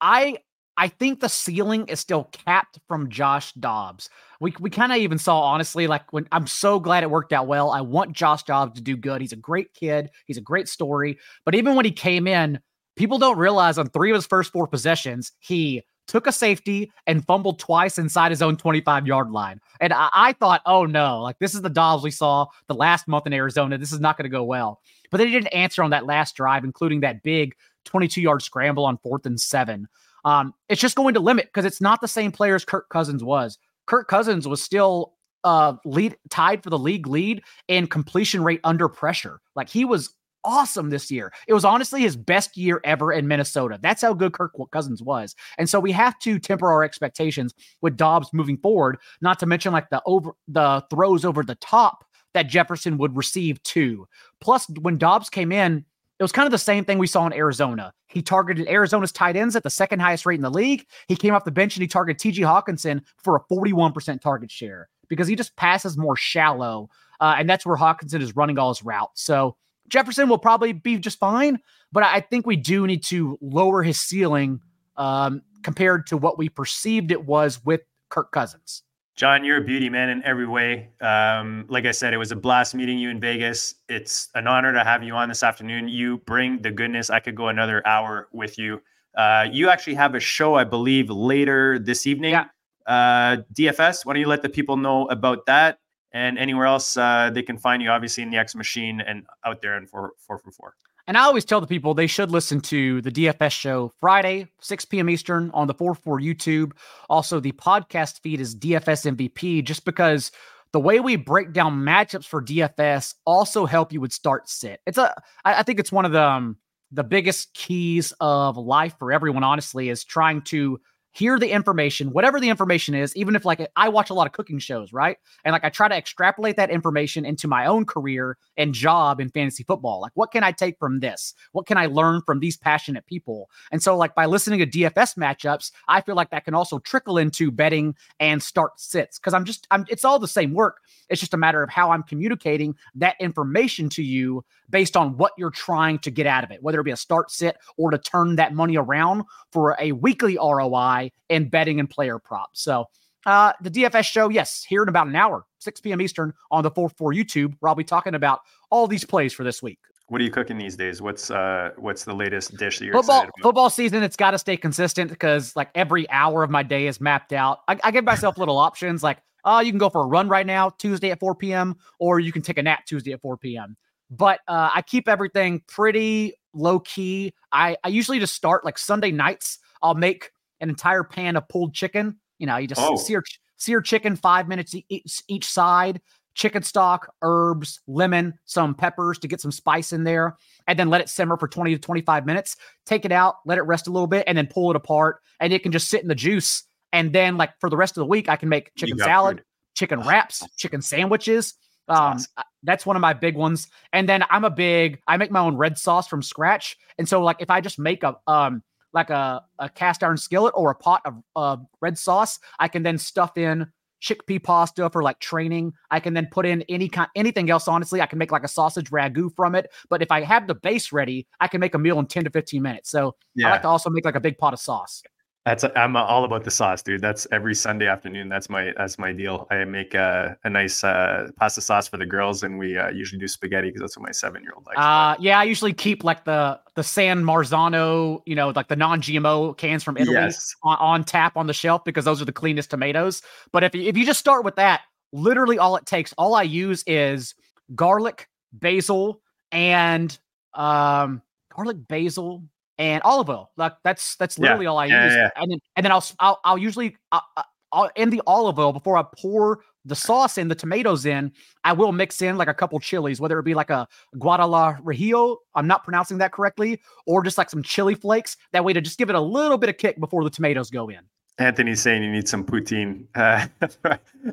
I I think the ceiling is still capped from Josh Dobbs. We we kind of even saw, honestly, like, when I'm so glad it worked out well. I want Josh Dobbs to do good. He's a great kid. He's a great story. But even when he came in, people don't realize on three of his first four possessions, he took a safety and fumbled twice inside his own twenty-five-yard line. And I, I thought, oh, no, like, this is the Dobbs we saw the last month in Arizona. This is not going to go well. But they didn't answer on that last drive, including that big twenty-two-yard scramble on fourth and seven. Um, it's just going to limit, because it's not the same player as Kirk Cousins was. Kirk Cousins was still uh, lead tied for the league lead in completion rate under pressure. Like, he was awesome this year. It was honestly his best year ever in Minnesota. That's how good Kirk Cousins was. And so we have to temper our expectations with Dobbs moving forward, not to mention like the over the throws over the top that Jefferson would receive too. Plus, when Dobbs came in, it was kind of the same thing we saw in Arizona. He targeted Arizona's tight ends at the second highest rate in the league. He came off the bench and he targeted T J Hawkinson for a forty-one percent target share, because he just passes more shallow. Uh, and that's where Hawkinson is running all his routes. So Jefferson will probably be just fine, but I think we do need to lower his ceiling um, compared to what we perceived it was with Kirk Cousins. John, you're a beauty, man, in every way. Um, like I said, it was a blast meeting you in Vegas. It's an honor to have you on this afternoon. You bring the goodness. I could go another hour with you. Uh, you actually have a show, I believe, later this evening. Yeah. Uh, D F S, why don't you let the people know about that? And anywhere else uh, they can find you, obviously, in the X Machine and out there in four for four. And I always tell the people they should listen to the D F S show Friday, six p.m. Eastern on the four for four YouTube. Also, the podcast feed is D F S M V P, just because the way we break down matchups for D F S also help you with start sit. It's a, I think it's one of the, um, the biggest keys of life for everyone, honestly, is trying to hear the information, whatever the information is, even if, like, I watch a lot of cooking shows, right? And like, I try to extrapolate that information into my own career and job in fantasy football. Like, what can I take from this? What can I learn from these passionate people? And so, like, by listening to D F S matchups, I feel like that can also trickle into betting and start sits. Cause I'm just, I'm, it's all the same work. It's just a matter of how I'm communicating that information to you based on what you're trying to get out of it, whether it be a start sit or to turn that money around for a weekly R O I and betting and player props. So uh, the D F S show, yes, here in about an hour, six p.m. Eastern on the four for four YouTube, where I'll be talking about all these plays for this week. What are you cooking these days? What's uh, what's the latest dish that you're football, excited about? Football season, it's got to stay consistent because, like, every hour of my day is mapped out. I, I give myself little options like, oh, you can go for a run right now, Tuesday at four p.m., or you can take a nap Tuesday at four p.m. But uh, I keep everything pretty low-key. I, I usually just start, like, Sunday nights. I'll make an entire pan of pulled chicken. You know, you just oh. sear, sear chicken, five minutes each, each side. Chicken stock, herbs, lemon, some peppers to get some spice in there, and then let it simmer for twenty to twenty-five minutes. Take it out, let it rest a little bit, and then pull it apart. And it can just sit in the juice. And then, like, for the rest of the week, I can make chicken salad, food. chicken wraps, chicken sandwiches. That's um, awesome. That's one of my big ones. And then I'm a big, I make my own red sauce from scratch. And so, like, if I just make a, um, like a, a cast iron skillet or a pot of uh, red sauce, I can then stuff in chickpea pasta for, like, training. I can then put in any kind, anything else. Honestly, I can make, like, a sausage ragu from it. But if I have the base ready, I can make a meal in ten to fifteen minutes. So yeah. I like to also make, like, a big pot of sauce. That's a, I'm all about the sauce, dude. That's every Sunday afternoon. That's my, that's my deal. I make a, a nice uh, pasta sauce for the girls, and we uh, usually do spaghetti because that's what my seven-year-old likes. Uh, yeah, I usually keep, like, the the San Marzano, you know, like the non-G M O cans from Italy yes. on, on tap on the shelf because those are the cleanest tomatoes. But if if you just start with that, literally all it takes, all I use is garlic, basil, and um, garlic, basil. And olive oil, like that's that's literally yeah. all I yeah, use. Yeah. And then and then I'll I'll, I'll usually I'll, I'll in the olive oil before I pour the sauce in, the tomatoes in. I will mix in like a couple chilies, whether it be like a Guadalajillo, I'm not pronouncing that correctly, or just like some chili flakes. That way to just give it a little bit of kick before the tomatoes go in. Anthony's saying you need some poutine. Uh,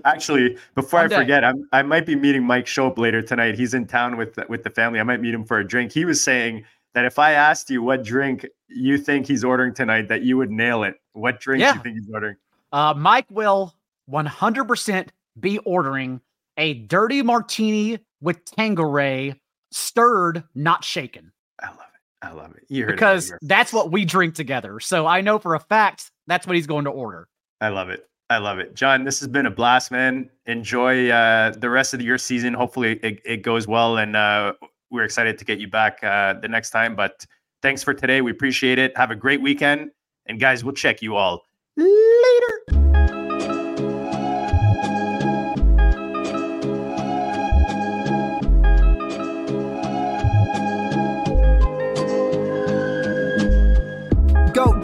actually, before One I day. forget, I'm, I might be meeting Mike Schoep later tonight. He's in town with with the family. I might meet him for a drink. He was saying that if I asked you what drink you think he's ordering tonight, that you would nail it. What drink yeah. do you think he's ordering? Uh, Mike will one hundred percent be ordering a dirty martini with Tanqueray, stirred, not shaken. I love it. I love it. You heard because it that's what we drink together. So I know for a fact that's what he's going to order. I love it. I love it. John, this has been a blast, man. Enjoy uh, the rest of your season. Hopefully it, it goes well. And, uh, we're excited to get you back uh, the next time. But thanks for today. We appreciate it. Have a great weekend. And guys, we'll check you all later. Goat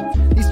These